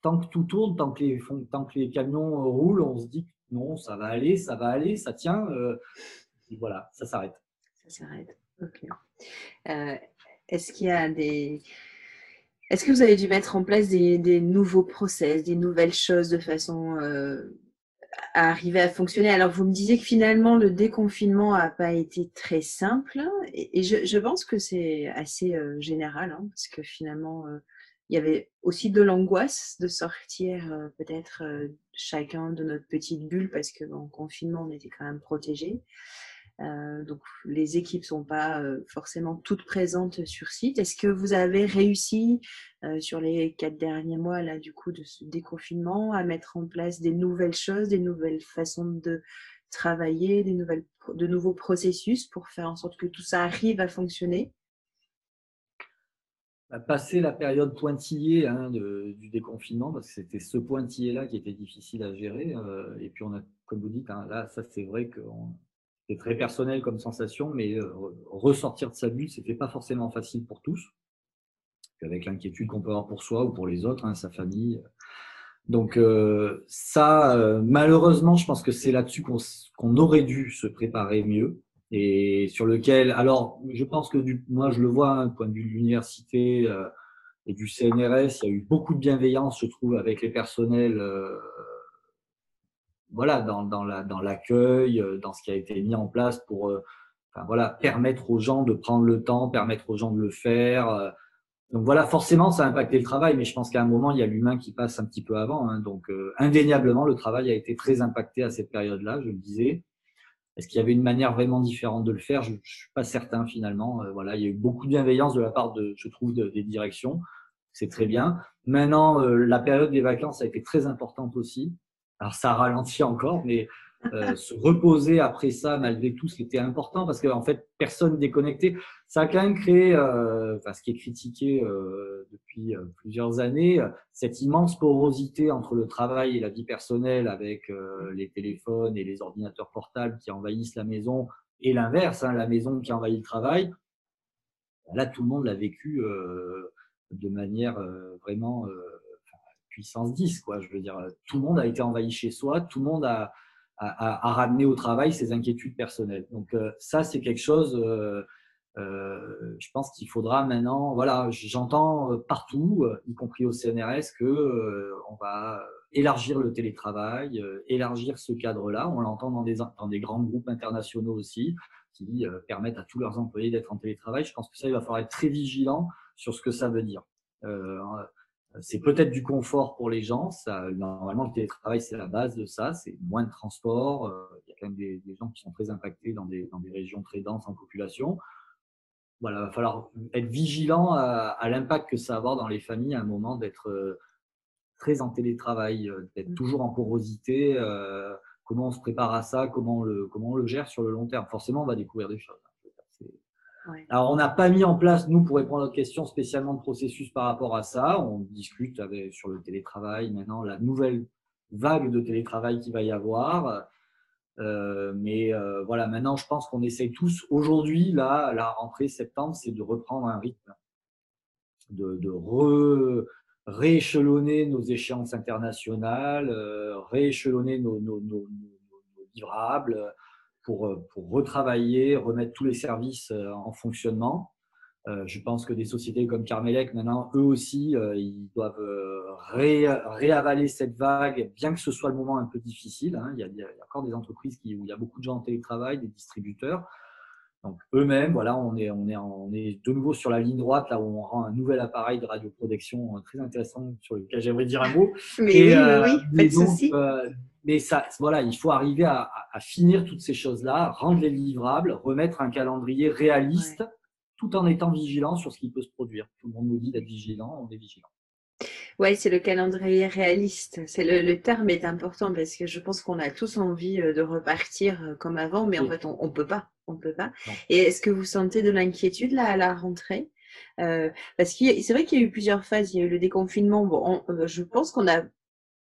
Tant que tout tourne, tant que les, tant que les camions roulent, on se dit que non, ça va aller, ça va aller, ça tient, et voilà, ça s'arrête. Ça s'arrête, ok. Euh, est-ce qu'il y a des… Est-ce que vous avez dû mettre en place des, des nouveaux process, des nouvelles choses de façon euh, à arriver à fonctionner? Alors, vous me disiez que finalement, le déconfinement n'a pas été très simple. Et, et je, je pense que c'est assez euh, général, hein, parce que finalement, euh, il y avait aussi de l'angoisse de sortir euh, peut-être euh, chacun de notre petite bulle, parce qu'en confinement, on était quand même protégés. Euh, donc, les équipes ne sont pas euh, forcément toutes présentes sur site. Est-ce que vous avez réussi, euh, sur les quatre derniers mois là, du coup, de ce déconfinement, à mettre en place des nouvelles choses, des nouvelles façons de travailler, des nouvelles, de nouveaux processus pour faire en sorte que tout ça arrive à fonctionner? Passer la période pointillée hein, de, du déconfinement, parce que c'était ce pointillé-là qui était difficile à gérer. Euh, et puis, on a, comme vous dites, hein, là, ça, c'est vrai qu'on… C'est très personnel comme sensation, mais ressortir de sa bulle, ce n'était pas forcément facile pour tous, avec l'inquiétude qu'on peut avoir pour soi ou pour les autres, hein, sa famille. Donc euh, ça, euh, malheureusement, je pense que c'est là-dessus qu'on qu'on aurait dû se préparer mieux et sur lequel… Alors, je pense que du, moi, je le vois, hein, du point de vue de l'université euh, et du C N R S, il y a eu beaucoup de bienveillance, je trouve, avec les personnels euh, Voilà, dans, dans la, dans l'accueil, dans ce qui a été mis en place pour euh, enfin, voilà, permettre aux gens de prendre le temps, permettre aux gens de le faire. Donc voilà, forcément, ça a impacté le travail, mais je pense qu'à un moment, il y a l'humain qui passe un petit peu avant. Hein, donc euh, indéniablement, le travail a été très impacté à cette période-là, je le disais. Est-ce qu'il y avait une manière vraiment différente de le faire? Je ne suis pas certain finalement. Euh, voilà, il y a eu beaucoup de bienveillance de la part, de, je trouve, de, des directions. C'est très bien. Maintenant, euh, la période des vacances a été très importante aussi. Alors, ça ralentit encore, mais euh, se reposer après ça, malgré tout, ce qui était important, parce qu'en fait, personne déconnecté. Ça a quand même créé, euh, enfin, ce qui est critiqué euh, depuis euh, plusieurs années, euh, cette immense porosité entre le travail et la vie personnelle, avec euh, les téléphones et les ordinateurs portables qui envahissent la maison, et l'inverse, hein, la maison qui envahit le travail. Là, tout le monde l'a vécu euh, de manière euh, vraiment… Euh, puissance dix, quoi. Je veux dire, tout le monde a été envahi chez soi, tout le monde a, a, a ramené au travail ses inquiétudes personnelles. Donc euh, ça, c'est quelque chose, euh, euh, je pense qu'il faudra maintenant, voilà, j'entends partout, y compris au C N R S, qu'on euh, va élargir le télétravail, euh, élargir ce cadre-là. On l'entend dans des, dans des grands groupes internationaux aussi, qui euh, permettent à tous leurs employés d'être en télétravail. Je pense que ça, il va falloir être très vigilant sur ce que ça veut dire. Euh, C'est peut-être du confort pour les gens. Ça, normalement, le télétravail, c'est la base de ça. C'est moins de transport. Il y a quand même des, des gens qui sont très impactés dans des, dans des régions très denses en population. Voilà, il va falloir être vigilant à, à l'impact que ça va avoir dans les familles à un moment d'être très en télétravail, d'être toujours en porosité. Euh, comment on se prépare à ça, comment on, le, comment on le gère sur le long terme. Forcément, on va découvrir des choses. Ouais. Alors, on n'a pas mis en place, nous, pour répondre à notre question, spécialement de processus par rapport à ça. On discute avec, sur le télétravail, maintenant, la nouvelle vague de télétravail qu'il va y avoir. Euh, mais euh, voilà, maintenant, je pense qu'on essaye tous. Aujourd'hui, là, la rentrée septembre, c'est de reprendre un rythme, de, de re, rééchelonner nos échéances internationales, euh, rééchelonner nos, nos, nos, nos, nos livrables, Pour, pour retravailler, remettre tous les services en fonctionnement. Euh, je pense que des sociétés comme Carmelec, maintenant, eux aussi, euh, ils doivent euh, ré, réavaler cette vague, bien que ce soit le moment un peu difficile. Hein. Il y a, il y a encore des entreprises qui, où il y a beaucoup de gens en télétravail, des distributeurs. Donc eux-mêmes, voilà, on est, on, est, on est de nouveau sur la ligne droite, là où on rend un nouvel appareil de radioprotection très intéressant sur lequel j'aimerais dire un mot. Mais et, oui, euh, oui, mais donc, euh, mais ça, voilà, il faut arriver à, à finir toutes ces choses-là, rendre les livrables, remettre un calendrier réaliste, ouais, tout en étant vigilant sur ce qui peut se produire. Tout le monde nous dit d'être vigilant, on est vigilant. Oui, c'est le calendrier réaliste. C'est le, le terme est important parce que je pense qu'on a tous envie de repartir comme avant, mais en oui. fait, on ne peut pas. On peut pas. Non. Et est-ce que vous sentez de l'inquiétude là à la rentrée? euh, Parce que c'est vrai qu'il y a eu plusieurs phases. Il y a eu le déconfinement. Bon, on, je pense qu'on a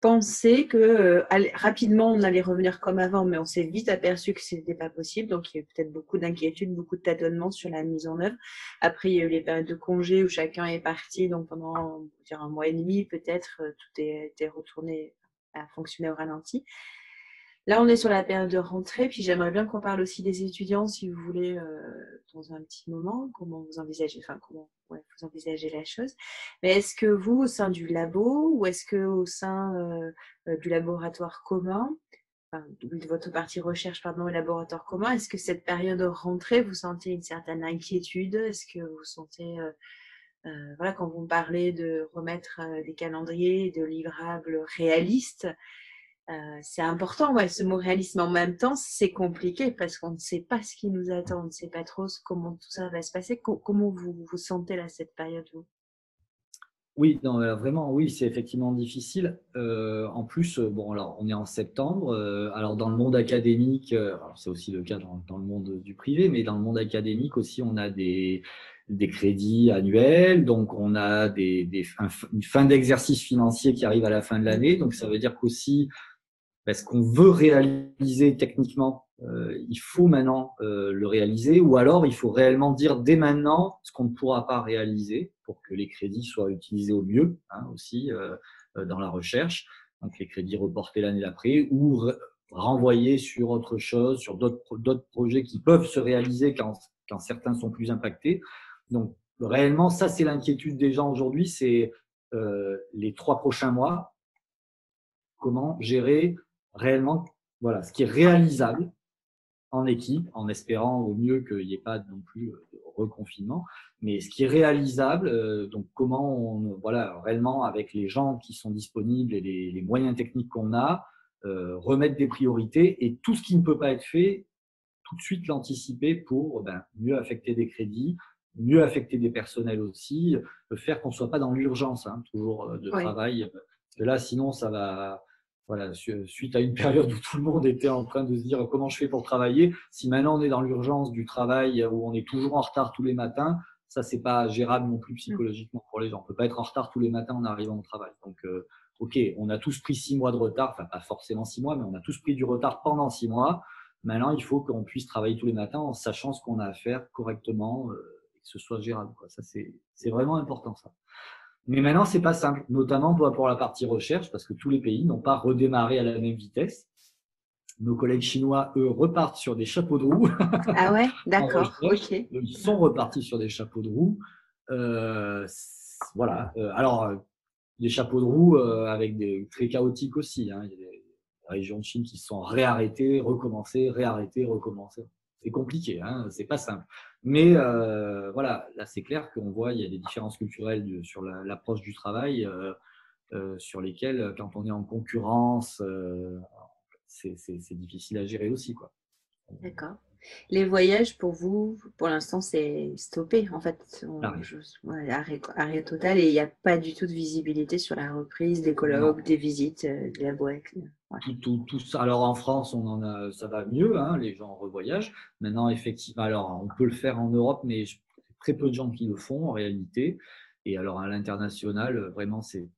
pensé que euh, rapidement on allait revenir comme avant, mais on s'est vite aperçu que ce n'était pas possible. Donc il y a eu peut-être beaucoup d'inquiétude, beaucoup de tâtonnements sur la mise en œuvre. Après, il y a eu les périodes de congé où chacun est parti. Donc pendant on peut dire un mois et demi, peut-être, tout était retourné à fonctionner au ralenti. Là, on est sur la période de rentrée. Puis j'aimerais bien qu'on parle aussi des étudiants, si vous voulez, euh, dans un petit moment, comment vous envisagez, enfin comment ouais, vous envisagez la chose. Mais est-ce que vous, au sein du labo, ou est-ce que au sein euh, du laboratoire commun, enfin, de votre partie recherche, pardon, et laboratoire commun, est-ce que cette période de rentrée, vous sentez une certaine inquiétude? Est-ce que vous sentez, euh, euh, voilà, quand vous parlez de remettre euh, des calendriers, de livrables réalistes? Euh, c'est important, ouais, ce mot réalisme. En même temps, c'est compliqué parce qu'on ne sait pas ce qui nous attend, on ne sait pas trop comment tout ça va se passer. Co- comment vous vous sentez là cette période vous ? Oui, non, vraiment, oui, c'est effectivement difficile. Euh, en plus, bon, alors, on est en septembre. Euh, alors, dans le monde académique, euh, alors c'est aussi le cas dans, dans le monde du privé, mais dans le monde académique aussi, on a des, des crédits annuels. Donc, on a des, des, un, une fin d'exercice financier qui arrive à la fin de l'année. Donc, ça veut dire qu'aussi, parce qu'on veut réaliser techniquement, euh, il faut maintenant euh, le réaliser, ou alors il faut réellement dire dès maintenant ce qu'on ne pourra pas réaliser pour que les crédits soient utilisés au mieux, hein, aussi euh, dans la recherche. Donc les crédits reportés l'année d'après ou re- renvoyés sur autre chose, sur d'autres, d'autres projets qui peuvent se réaliser quand, quand certains sont plus impactés. Donc réellement, ça c'est l'inquiétude des gens aujourd'hui, c'est euh, les trois prochains mois, comment gérer réellement, voilà, ce qui est réalisable en équipe, en espérant au mieux qu'il n'y ait pas non plus de reconfinement, mais ce qui est réalisable, euh, donc comment on, voilà, réellement avec les gens qui sont disponibles et les, les moyens techniques qu'on a, euh, remettre des priorités et tout ce qui ne peut pas être fait, tout de suite l'anticiper pour ben, mieux affecter des crédits, mieux affecter des personnels aussi, faire qu'on ne soit pas dans l'urgence, hein, toujours de oui. travail. Parce que là, sinon, ça va… Voilà, suite à une période où tout le monde était en train de se dire comment je fais pour travailler, si maintenant on est dans l'urgence du travail où on est toujours en retard tous les matins, ça c'est pas gérable non plus psychologiquement pour les gens. On peut pas être en retard tous les matins en arrivant au travail. Donc euh, ok, on a tous pris six mois de retard, enfin pas forcément six mois, mais on a tous pris du retard pendant six mois. Maintenant il faut qu'on puisse travailler tous les matins en sachant ce qu'on a à faire correctement euh, et que ce soit gérable, quoi. Ça c'est c'est vraiment important ça. Mais maintenant, c'est pas simple, notamment pour la partie recherche, parce que tous les pays n'ont pas redémarré à la même vitesse. Nos collègues chinois, eux, repartent sur des chapeaux de roue. Ah ouais, d'accord, ok. Ils sont repartis sur des chapeaux de roue. Euh, voilà. Euh, alors, euh, des chapeaux de roue euh, avec des très chaotiques aussi, hein. Il y a des régions de Chine qui se sont réarrêtées, recommencées, réarrêtées, recommencées. C'est compliqué, hein, c'est pas simple. Mais euh, voilà, là c'est clair qu'on voit il y a des différences culturelles de, sur la, l'approche du travail, euh, euh, sur lesquelles quand on est en concurrence, euh, c'est, c'est, c'est difficile à gérer aussi, quoi. D'accord. Les voyages pour vous, pour l'instant c'est stoppé en fait, on, arrêt. Je, ouais, arrêt, arrêt total et il n'y a pas du tout de visibilité sur la reprise des colloques, non. des visites, euh, de la boîte. Ouais. Tout, tout, tout ça. Alors en France, on en a, ça va mieux, hein, les gens revoyagent. Maintenant effectivement, alors on peut le faire en Europe, mais je, très peu de gens qui le font en réalité. Et alors à l'international, vraiment c'est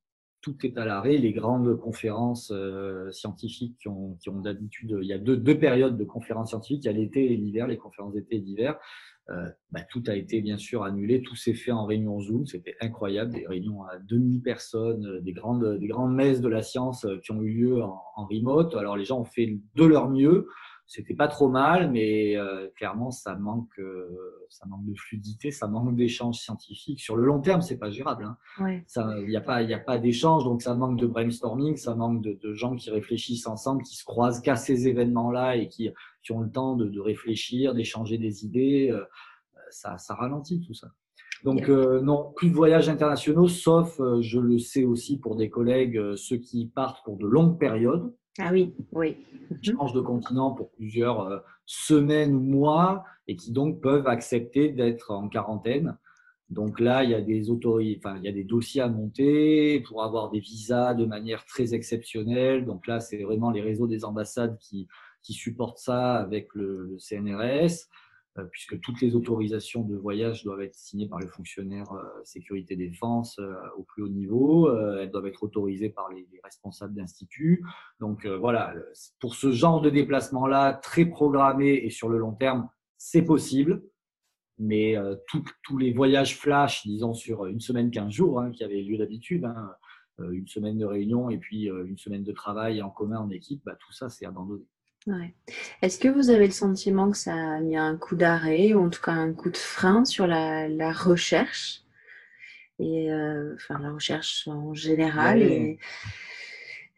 tout est à l'arrêt. Les grandes conférences euh, scientifiques qui ont, qui ont d'habitude, il y a deux, deux périodes de conférences scientifiques, il y a l'été et l'hiver, les conférences d'été et d'hiver, euh, bah, tout a été bien sûr annulé, tout s'est fait en réunion Zoom, c'était incroyable, des réunions à deux mille personnes, des grandes, des grandes messes de la science qui ont eu lieu en, en remote. Alors les gens ont fait de leur mieux, C'était pas trop mal, mais euh, clairement, ça manque, euh, ça manque de fluidité, ça manque d'échanges scientifiques. Sur le long terme, c'est pas gérable, hein. Ouais. Ça, il n'y a pas, il n'y a pas d'échange, donc ça manque de brainstorming, ça manque de, de gens qui réfléchissent ensemble, qui se croisent qu'à ces événements-là et qui, qui ont le temps de, de réfléchir, d'échanger des idées. Euh, ça, ça ralentit tout ça. Donc euh, non, plus de voyages internationaux, sauf, euh, je le sais aussi pour des collègues, euh, ceux qui partent pour de longues périodes. Ah oui, oui. Qui changent de continent pour plusieurs euh, semaines ou mois et qui donc peuvent accepter d'être en quarantaine. Donc là, il y a des autorités, enfin, il y a des dossiers à monter pour avoir des visas de manière très exceptionnelle. Donc là, c'est vraiment les réseaux des ambassades qui, qui supportent ça avec le, le C N R S. Puisque toutes les autorisations de voyage doivent être signées par le fonctionnaire sécurité défense au plus haut niveau. Elles doivent être autorisées par les responsables d'instituts. Donc voilà, pour ce genre de déplacement-là, très programmé et sur le long terme, c'est possible. Mais euh, tout, tous les voyages flash, disons sur une semaine, quinze jours, hein, qui avaient lieu d'habitude, hein, une semaine de réunion et puis une semaine de travail en commun, en équipe, bah, tout ça, c'est abandonné. Ouais. Est-ce que vous avez le sentiment que ça a mis un coup d'arrêt ou en tout cas un coup de frein sur la, la recherche et euh, enfin la recherche en général ouais. et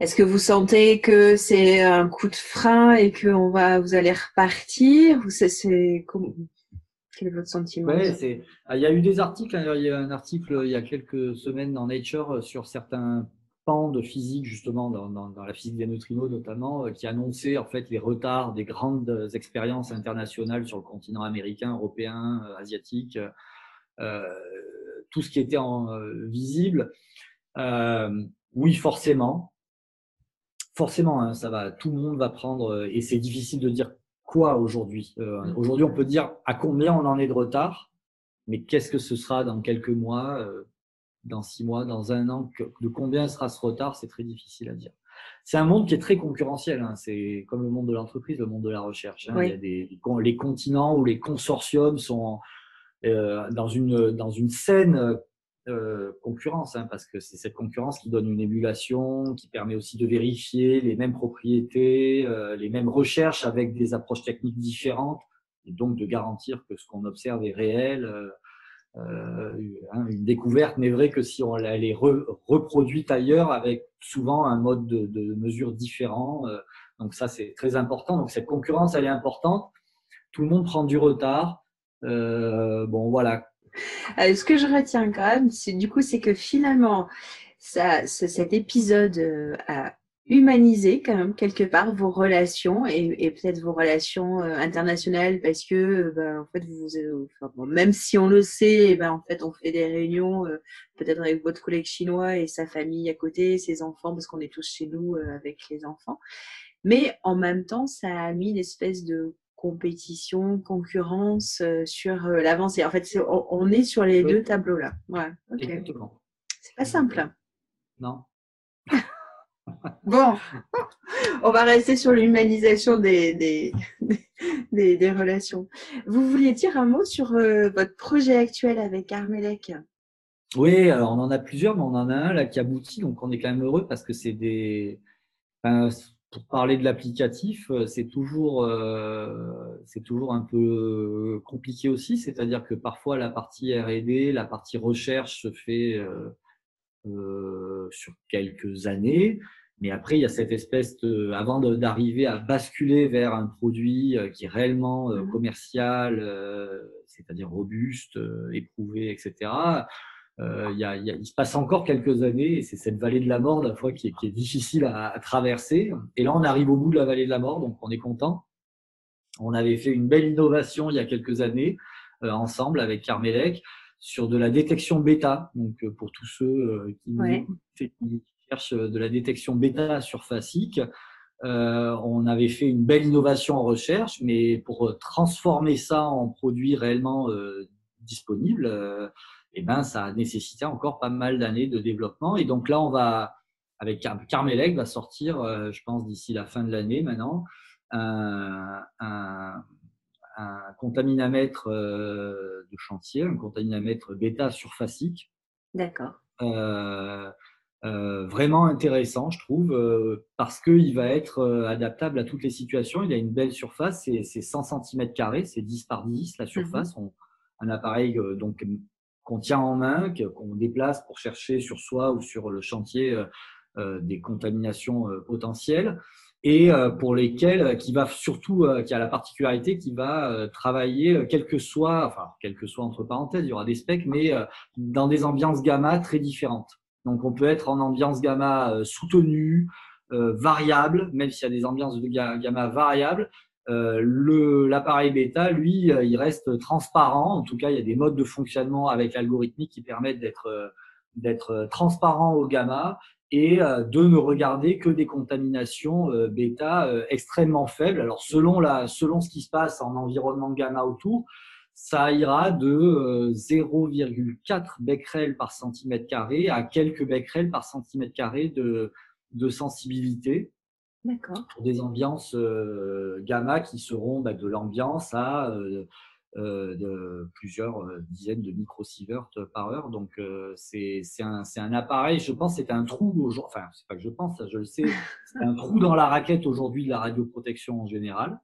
est-ce que vous sentez que c'est un coup de frein et que on va vous allez repartir ou c'est, c'est comment, quel est votre sentiment? Ouais, c'est, il y a eu des articles, il y a un article il y a quelques semaines dans Nature sur certains de physique justement dans, dans, dans la physique des neutrinos notamment, euh, qui annonçait en fait les retards des grandes expériences internationales sur le continent américain, européen, euh, asiatique, euh, tout ce qui était en, euh, visible. Euh, oui, forcément, forcément, hein, ça va, tout le monde va prendre, et c'est difficile de dire quoi aujourd'hui. Euh, aujourd'hui, on peut dire à combien on en est de retard, mais qu'est-ce que ce sera dans quelques mois? Euh, dans six mois, dans un an, de combien sera ce retard, c'est très difficile à dire. C'est un monde qui est très concurrentiel, hein. C'est comme le monde de l'entreprise, le monde de la recherche, hein. Oui. Il y a des, les continents où les consortiums sont euh, dans, une, dans une saine euh, concurrence, hein, parce que c'est cette concurrence qui donne une émulation, qui permet aussi de vérifier les mêmes propriétés, euh, les mêmes recherches avec des approches techniques différentes, et donc de garantir que ce qu'on observe est réel, euh, Euh, une découverte n'est vraie que si on, elle est re, reproduite ailleurs avec souvent un mode de, de mesure différent. Euh, donc ça, c'est très important. Donc cette concurrence, elle est importante. Tout le monde prend du retard. Euh, bon, voilà. Euh, ce que je retiens quand même, c'est, du coup, c'est que finalement, ça, c'est, cet épisode euh, a humanisé quand même quelque part vos relations et, et peut-être vos relations euh, internationales parce que ben, en fait vous euh, enfin, bon, même si on le sait, et ben en fait on fait des réunions euh, peut-être avec votre collègue chinois et sa famille à côté, ses enfants parce qu'on est tous chez nous euh, avec les enfants, mais en même temps ça a mis une espèce de compétition, concurrence euh, sur euh, l'avancée. En fait c'est, on, on est sur les oui. deux tableaux là. Ouais, okay. Exactement. C'est pas simple. Non. Bon, on va rester sur l'humanisation des, des, des, des relations. Vous vouliez dire un mot sur euh, votre projet actuel avec Carmelec ? Oui, alors on en a plusieurs, mais on en a un là qui aboutit, donc on est quand même heureux parce que c'est des… Enfin, pour parler de l'applicatif, c'est toujours, euh, c'est toujours un peu compliqué aussi, c'est-à-dire que parfois la partie R et D, la partie recherche se fait… Euh, Euh, sur quelques années, mais après il y a cette espèce de, avant de, d'arriver à basculer vers un produit qui est réellement euh, commercial, euh, c'est-à-dire robuste, euh, éprouvé, et cetera. Euh, il, y a, il, y a, il se passe encore quelques années et c'est cette vallée de la mort la fois qui est, qui est difficile à, à traverser. Et là on arrive au bout de la vallée de la mort, donc on est content. On avait fait une belle innovation il y a quelques années euh, ensemble avec Carmelec, sur de la détection béta, donc pour tous ceux qui nous écoutent et qui cherchent de la détection béta sur FASIC, euh, on avait fait une belle innovation en recherche, mais pour transformer ça en produit réellement euh, disponible, euh, eh ben ça a nécessité encore pas mal d'années de développement. Et donc là, on va avec Car- Carmelec va sortir, euh, je pense d'ici la fin de l'année maintenant, un, un un contaminamètre de chantier, un contaminamètre bêta surfacique. D'accord. Euh, euh, vraiment intéressant, je trouve, euh, parce qu'il va être euh, adaptable à toutes les situations. Il a une belle surface, c'est cent centimètres carrés, c'est dix par dix, la surface. Mmh. On, un appareil euh, donc, qu'on tient en main, qu'on déplace pour chercher sur soi ou sur le chantier euh, euh, des contaminations euh, potentielles. Et pour lesquels, qui va surtout, qui a la particularité, qui va travailler, quel que soit, enfin, quel que soit entre parenthèses, il y aura des specs, mais dans des ambiances gamma très différentes. Donc, on peut être en ambiance gamma soutenue, variable, même s'il y a des ambiances de gamma variables. L'appareil bêta, lui, il reste transparent. En tout cas, il y a des modes de fonctionnement avec l'algorithmique qui permettent d'être d'être transparent au gamma, et de ne regarder que des contaminations bêta extrêmement faibles. Alors, selon, la, selon ce qui se passe en environnement gamma autour, ça ira de zéro virgule quatre becquerel par centimètre carré à quelques becquerels par centimètre carré de, de sensibilité. D'accord. Pour des ambiances gamma qui seront bah, de l'ambiance à euh, euh, de plusieurs dizaines de microsieverts par heure. Donc, euh, c'est un, un appareil, je pense, c'est un trou aujourd'hui, enfin, c'est pas que je pense, je le sais, c'est un trou dans la raquette aujourd'hui de la radioprotection en général.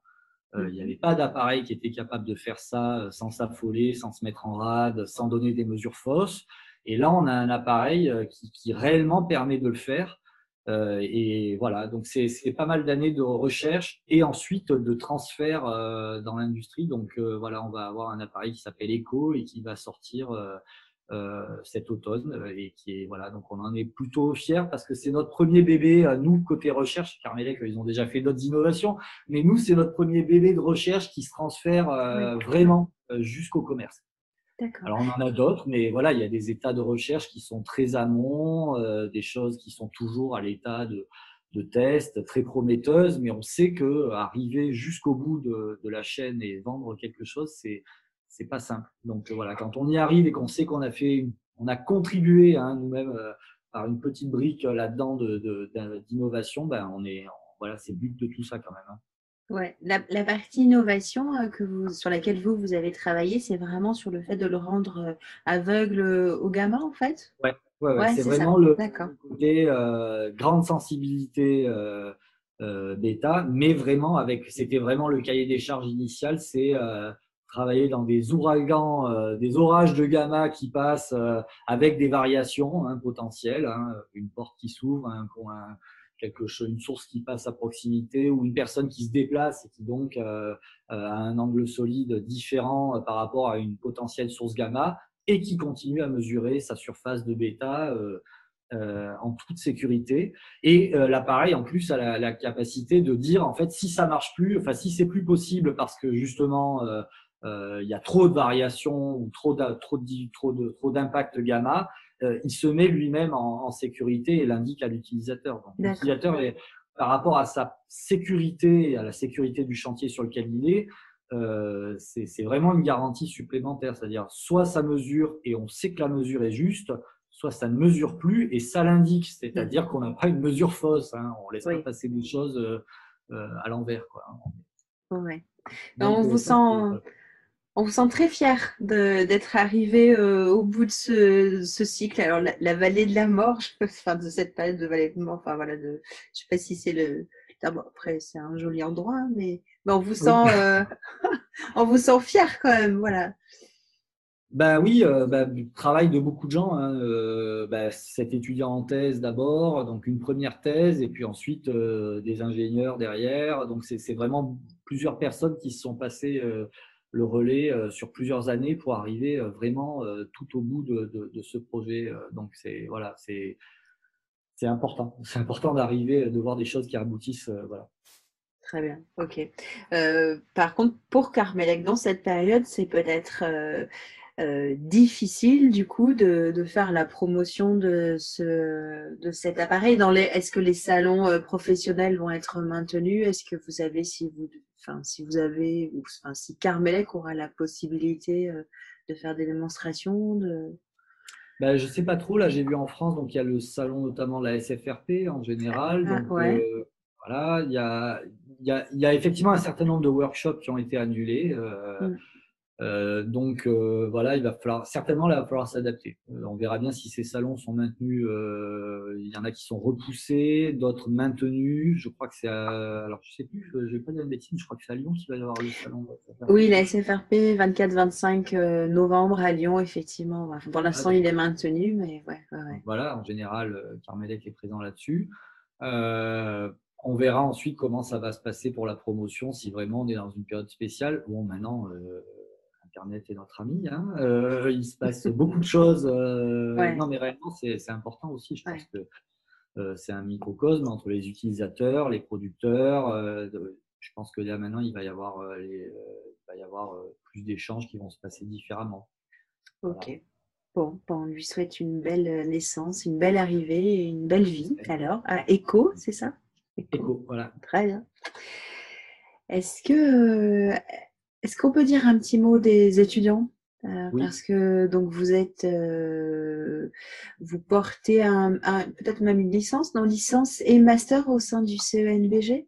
Euh, il n'y avait pas d'appareil qui était capable de faire ça sans s'affoler, sans se mettre en rade, sans donner des mesures fausses. Et là, on a un appareil qui, qui réellement permet de le faire. Euh, et voilà, donc c'est pas mal d'années de recherche et ensuite de transfert euh, dans l'industrie. Donc euh, voilà, on va avoir un appareil qui s'appelle Echo et qui va sortir euh, euh, cet automne et qui est voilà, donc on en est plutôt fiers parce que c'est notre premier bébé. Nous côté recherche, Carmelec, ils ont déjà fait d'autres innovations, mais nous c'est notre premier bébé de recherche qui se transfère euh, oui. vraiment euh, jusqu'au commerce. Alors, on en a d'autres, mais voilà, il y a des états de recherche qui sont très amont, euh, des choses qui sont toujours à l'état de, de test, très prometteuses, mais on sait qu'arriver jusqu'au bout de, de la chaîne et vendre quelque chose, c'est c'est pas simple. Donc, euh, voilà, quand on y arrive et qu'on sait qu'on a fait, on a contribué hein, nous-mêmes euh, par une petite brique euh, là-dedans d'innovation, de, de, ben, on est, on, voilà, c'est le but de tout ça quand même. Hein. Ouais, la, la partie innovation que vous, sur laquelle vous, vous avez travaillé, c'est vraiment sur le fait de le rendre aveugle au gamma, en fait. Oui, ouais, ouais, ouais, c'est vraiment ça. Le côté euh, grande sensibilité euh, euh, bêta, mais vraiment, avec, c'était vraiment le cahier des charges initial, c'est euh, travailler dans des ouragans, euh, des orages de gamma qui passent euh, avec des variations hein, potentielles, hein, une porte qui s'ouvre, un coin… Quelque chose, une source qui passe à proximité ou une personne qui se déplace et qui donc euh, a un angle solide différent par rapport à une potentielle source gamma et qui continue à mesurer sa surface de bêta euh, euh, en toute sécurité. Et euh, l'appareil en plus a la, la capacité de dire en fait si ça marche plus, enfin si c'est plus possible parce que justement euh, euh, y a trop de variations ou trop de, trop de, trop de, trop d'impact gamma. Il se met lui-même en, en sécurité et l'indique à l'utilisateur. L'utilisateur, par rapport à sa sécurité et à la sécurité du chantier sur lequel il est, euh, c'est vraiment une garantie supplémentaire. C'est-à-dire, soit ça mesure et on sait que la mesure est juste, soit ça ne mesure plus et ça l'indique. C'est-à-dire oui. qu'on n'a pas une mesure fausse. Hein. On ne laisse oui. pas passer des choses euh, euh, à l'envers. Ouais. On vous sent… On vous sent très fiers d'être arrivés euh, au bout de ce, ce cycle. Alors, la, la vallée de la mort, je, enfin, de cette période de vallée de mort, enfin, voilà, de, je sais pas si c'est le… Bon, après, c'est un joli endroit, mais, mais on vous sent, oui. euh, on vous sent fiers quand même, voilà. Ben oui, euh, ben, le travail de beaucoup de gens, hein, euh, ben, cet étudiant en thèse d'abord, donc une première thèse, et puis ensuite euh, des ingénieurs derrière. Donc, c'est vraiment plusieurs personnes qui se sont passées… Euh, le relais sur plusieurs années pour arriver vraiment tout au bout de, de, de ce projet. Donc, c'est voilà, c'est c'est important. C'est important d'arriver, de voir des choses qui aboutissent. Voilà. Très bien, ok. Euh, par contre, pour Carmelec, dans cette période, c'est peut-être euh, euh, difficile du coup de, de faire la promotion de, ce, de cet appareil. Dans les, est-ce que les salons professionnels vont être maintenus? Est-ce que vous avez, si vous... Enfin, si vous avez, ou, enfin, si Carmelec aura la possibilité euh, de faire des démonstrations, de... ben, je sais pas trop. Là, j'ai vu en France, donc il y a le salon notamment la S F R P en général. Ah, donc, ouais. euh, voilà, il y a, il y a, il y a effectivement un certain nombre de workshops qui ont été annulés. Euh, hum. Euh, donc euh, voilà, il va falloir certainement là, il va falloir s'adapter. Euh, on verra bien si ces salons sont maintenus. Euh, il y en a qui sont repoussés, d'autres maintenus. Je crois que c'est à... alors je sais plus, je, je vais pas dire de bêtises. Je crois que c'est à Lyon qu'il va y avoir le salon. Oui, la S F R P vingt-quatre vingt-cinq novembre à Lyon, effectivement. Enfin, pour l'instant, ah, il est maintenu, mais ouais, ouais, ouais. Voilà, en général, Carmelec est présent là-dessus. Euh, On verra ensuite comment ça va se passer pour la promotion, si vraiment on est dans une période spéciale. Bon, maintenant, euh, Internet est notre ami. Hein. Euh, il se passe beaucoup de choses. Euh, ouais. Non, mais réellement, c'est important aussi. Je ouais. pense que euh, c'est un microcosme entre les utilisateurs, les producteurs. Euh, je pense que là, maintenant, il va y avoir, euh, les, euh, il va y avoir euh, plus d'échanges qui vont se passer différemment. Voilà. OK. Bon, bon, on lui souhaite une belle naissance, une belle arrivée et une belle vie. Alors, à Echo, c'est ça ? Echo, voilà. Très bien. Est-ce que est-ce qu'on peut dire un petit mot des étudiants ? Euh, oui. Parce que donc vous êtes euh, vous portez un, un peut-être même une licence, non licence et master au sein du C E N B G ?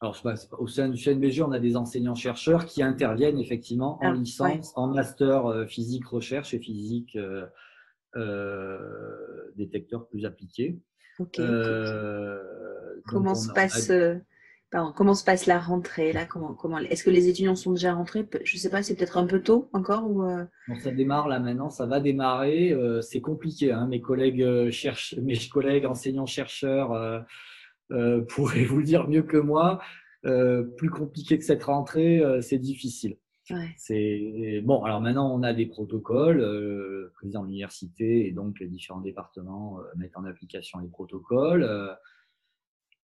Alors au sein du C E N B G, on a des enseignants chercheurs qui interviennent effectivement en ah, licence, ouais. en master physique recherche et physique euh, euh, détecteurs plus appliqués. Okay, euh, comment, se passe, a... euh, pardon, comment se passe la rentrée là comment, comment, est-ce que les étudiants sont déjà rentrés? Je ne sais pas, c'est peut-être un peu tôt encore ou euh... bon, ça démarre là maintenant, ça va démarrer. Euh, c'est compliqué. Hein, mes, collègues cherche... mes collègues enseignants-chercheurs euh, euh, pourraient vous le dire mieux que moi. Euh, plus compliqué que cette rentrée, euh, c'est difficile. Ouais. C'est bon. Alors maintenant, on a des protocoles. Euh, le président de l'université et donc les différents départements euh, mettent en application les protocoles. Euh,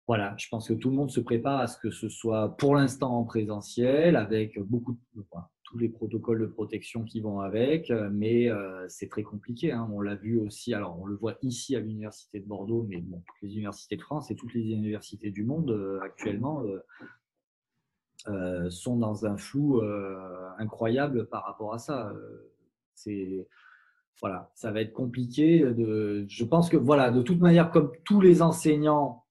voilà. Je pense que tout le monde se prépare à ce que ce soit pour l'instant en présentiel, avec beaucoup de, enfin, tous les protocoles de protection qui vont avec. Mais euh, c'est très compliqué. Hein. On l'a vu aussi. Alors, on le voit ici à l'université de Bordeaux, mais bon, toutes les universités de France et toutes les universités du monde euh, actuellement. Euh, Euh, sont dans un flou euh, incroyable par rapport à ça. Euh, c'est voilà, ça va être compliqué. De, je pense que voilà, de toute manière, comme tous les enseignants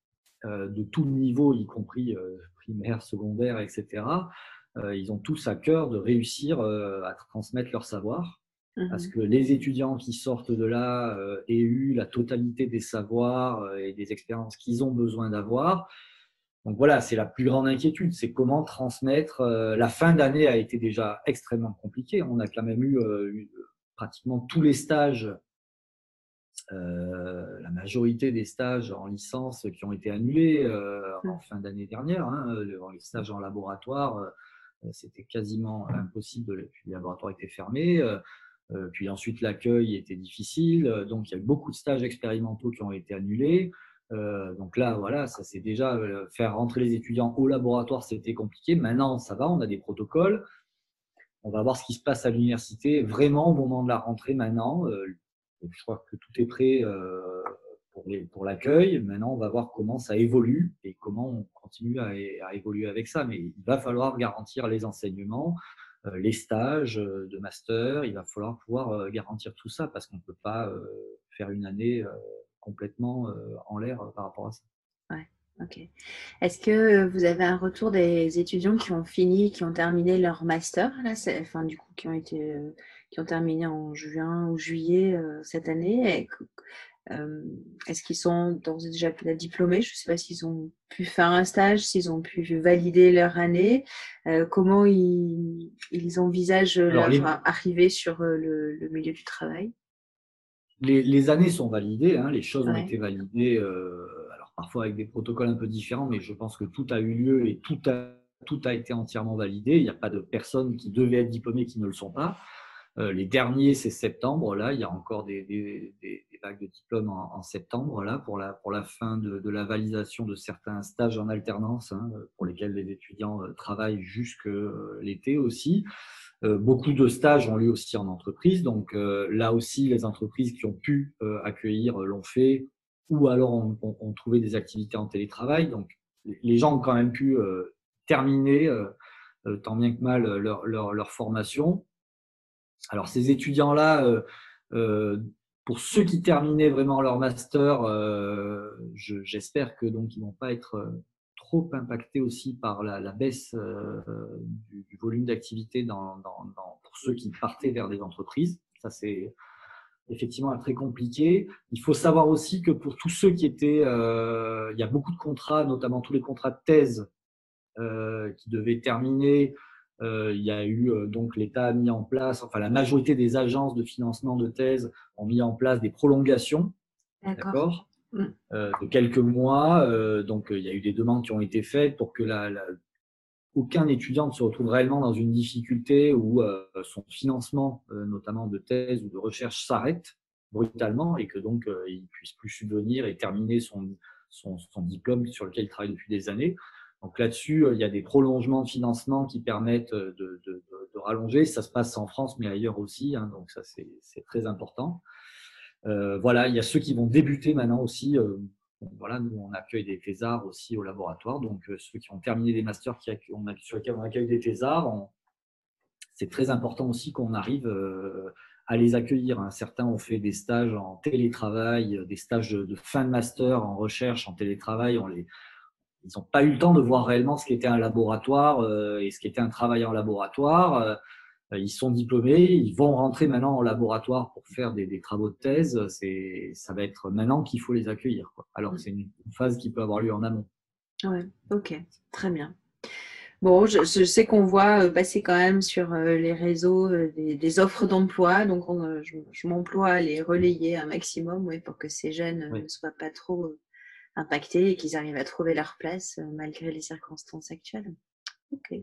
euh, de tout niveau, y compris euh, primaire, secondaire, et cetera, euh, ils ont tous à cœur de réussir euh, à transmettre leur savoir, mmh. parce que les étudiants qui sortent de là euh, aient eu la totalité des savoirs euh, et des expériences qu'ils ont besoin d'avoir. Donc voilà, c'est la plus grande inquiétude, c'est comment transmettre. La fin d'année a été déjà extrêmement compliquée. On a quand même eu euh, pratiquement tous les stages, euh, la majorité des stages en licence qui ont été annulés euh, en fin d'année dernière. Hein. Les stages en laboratoire, euh, c'était quasiment impossible. Puis les laboratoires étaient fermés. Euh, puis ensuite, l'accueil était difficile. Donc il y a eu beaucoup de stages expérimentaux qui ont été annulés. Euh, donc là, voilà, ça c'est déjà euh, faire rentrer les étudiants au laboratoire, c'était compliqué. Maintenant, ça va, on a des protocoles. On va voir ce qui se passe à l'université vraiment au moment de la rentrée maintenant. Euh, je crois que tout est prêt euh, pour les, pour l'accueil. Maintenant, on va voir comment ça évolue et comment on continue à, à évoluer avec ça. Mais il va falloir garantir les enseignements, euh, les stages euh, de master. Il va falloir pouvoir euh, garantir tout ça parce qu'on ne peut pas euh, faire une année. Euh, complètement en l'air par rapport à ça. Ouais, ok. Est-ce que vous avez un retour des étudiants qui ont fini, qui ont terminé leur master là, enfin du coup qui ont été, qui ont terminé en juin ou juillet cette année? Est-ce qu'ils sont d'ores et déjà peut-être diplômés? Je ne sais pas s'ils ont pu faire un stage, s'ils ont pu valider leur année. Comment ils, ils envisagent leur les... arrivée sur le, le milieu du travail? Les, les années sont validées, hein, les choses ouais. ont été validées, euh, alors parfois avec des protocoles un peu différents, mais je pense que tout a eu lieu et tout a, tout a été entièrement validé. Il n'y a pas de personnes qui devaient être diplômées qui ne le sont pas. Euh, les derniers, c'est septembre. Là, il y a encore des, des, des, des vagues de diplômes en, en septembre là, pour, la, pour la fin de, de la validation de certains stages en alternance, hein, pour lesquels les étudiants travaillent jusque l'été aussi. Beaucoup de stages ont lieu aussi en entreprise, donc euh, là aussi les entreprises qui ont pu euh, accueillir l'ont fait, ou alors ont on, on trouvé des activités en télétravail. Donc les gens ont quand même pu euh, terminer, euh, tant bien que mal, leur, leur, leur formation. Alors ces étudiants-là, euh, euh, pour ceux qui terminaient vraiment leur master, euh, je, j'espère que donc ils vont pas être trop impactés aussi par la, la baisse euh, du, du volume d'activité dans, dans, dans, pour ceux qui partaient vers des entreprises. Ça, c'est effectivement très compliqué. Il faut savoir aussi que pour tous ceux qui étaient… Euh, il y a beaucoup de contrats, notamment tous les contrats de thèse euh, qui devaient terminer. Euh, il y a eu, euh, donc l'État a mis en place, enfin la majorité des agences de financement de thèse ont mis en place des prolongations, d'accord, mmh. euh, de quelques mois. Euh, donc euh, il y a eu des demandes qui ont été faites pour que la, la... aucun étudiant ne se retrouve réellement dans une difficulté où euh, son financement, euh, notamment de thèse ou de recherche, s'arrête brutalement et que donc euh, il ne puisse plus subvenir et terminer son, son, son diplôme sur lequel il travaille depuis des années. Donc là-dessus, il y a des prolongements de financement qui permettent de, de, de, de rallonger. Ça se passe en France, mais ailleurs aussi. Hein, donc ça, c'est très important. Euh, voilà, il y a ceux qui vont débuter maintenant aussi. Euh, voilà, nous, on accueille des thésards aussi au laboratoire. Donc euh, ceux qui ont terminé des masters qui, on a, sur lesquels on accueille des thésards, c'est très important aussi qu'on arrive euh, à les accueillir. Hein. Certains ont fait des stages en télétravail, des stages de, de fin de master en recherche, en télétravail. On les... Ils n'ont pas eu le temps de voir réellement ce qu'était un laboratoire euh, et ce qu'était un travail en laboratoire. Euh, ils sont diplômés, ils vont rentrer maintenant en laboratoire pour faire des, des travaux de thèse. Ça va être maintenant qu'il faut les accueillir, quoi. Alors que c'est une phase qui peut avoir lieu en amont. Oui, ok, très bien. Bon, je, je sais qu'on voit passer quand même sur les réseaux des, des offres d'emploi. Donc, on, je, je m'emploie à les relayer un maximum, oui, pour que ces jeunes oui. ne soient pas trop… impactés et qu'ils arrivent à trouver leur place malgré les circonstances actuelles. Ok.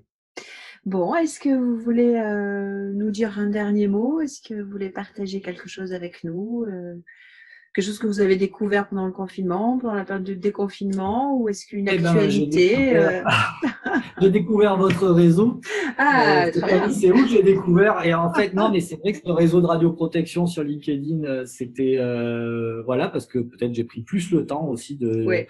Bon, est-ce que vous voulez euh, nous dire un dernier mot? Est-ce que vous voulez partager quelque chose avec nous? euh, Quelque chose que vous avez découvert pendant le confinement, pendant la période de déconfinement? Ou est-ce qu'une eh actualité… Ben, j'ai découvert... Euh... j'ai découvert votre réseau. Ah, euh, c'est où j'ai découvert. Et en fait, non, mais c'est vrai que le réseau de radioprotection sur LinkedIn, c'était… Euh, voilà, parce que peut-être j'ai pris plus le temps aussi de, ouais.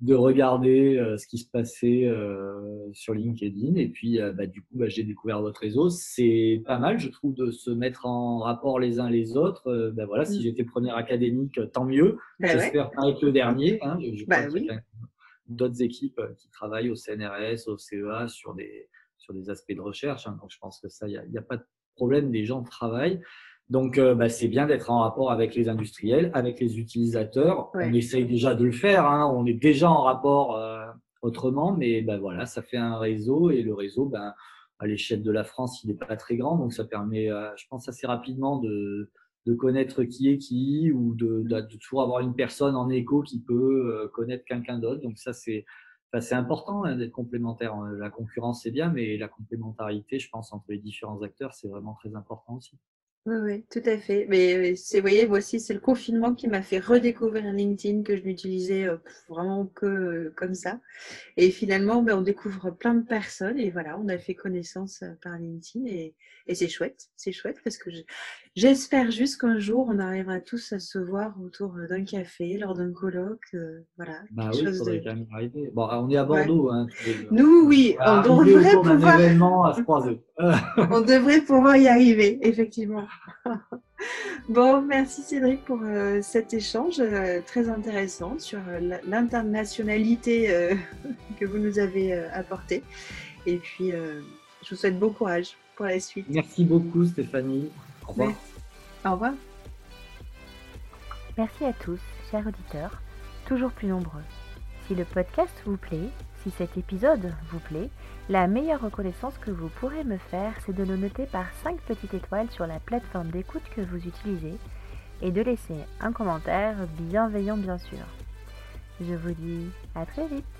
de regarder euh, ce qui se passait euh, sur LinkedIn. Et puis, euh, bah, du coup, bah, j'ai découvert votre réseau. C'est pas mal, je trouve, de se mettre en rapport les uns les autres. Euh, bah, voilà, mmh. Si j'étais preneur académique, tant mieux. Bah, j'espère pas ouais. être le dernier. Hein, je, je bah, oui. qu'il y a d'autres équipes qui travaillent au C N R S, au C E A, sur des… sur des aspects de recherche, hein. Donc je pense que ça, il n'y a, a pas de problème, les gens travaillent. Donc, euh, bah, c'est bien d'être en rapport avec les industriels, avec les utilisateurs. Ouais. On essaye déjà de le faire, hein. On est déjà en rapport euh, autrement, mais bah, voilà, ça fait un réseau et le réseau, bah, à l'échelle de la France, il n'est pas très grand, donc ça permet, euh, je pense, assez rapidement de, de connaître qui est qui ou de, de, de toujours avoir une personne en écho qui peut euh, connaître quelqu'un d'autre. Donc ça, c'est… Enfin, c'est important hein, d'être complémentaire. La concurrence, c'est bien, mais la complémentarité, je pense, entre les différents acteurs, c'est vraiment très important aussi. Oui, oui, tout à fait. Mais vous voyez, voici, c'est le confinement qui m'a fait redécouvrir LinkedIn, que je n'utilisais vraiment que comme ça. Et finalement, ben, on découvre plein de personnes et voilà, on a fait connaissance par LinkedIn et, et c'est chouette. C'est chouette parce que j'espère juste qu'un jour, on arrivera tous à se voir autour d'un café, lors d'un colloque. Euh, voilà. Bah oui, chose de... arriver. Bon, on est à Bordeaux. Ouais. Hein, nous, oui, on devrait pouvoir… événement à se croiser. On devrait pouvoir y arriver, effectivement. Bon, merci Cédric pour euh, cet échange euh, très intéressant sur euh, l'internationalité euh, que vous nous avez euh, apportée. Et puis, euh, je vous souhaite bon courage pour la suite. Merci beaucoup Stéphanie. Au revoir. Merci. Au revoir. Merci à tous, chers auditeurs, toujours plus nombreux. Si le podcast vous plaît, si cet épisode vous plaît, la meilleure reconnaissance que vous pourrez me faire, c'est de le noter par cinq petites étoiles sur la plateforme d'écoute que vous utilisez et de laisser un commentaire bienveillant bien sûr. Je vous dis à très vite.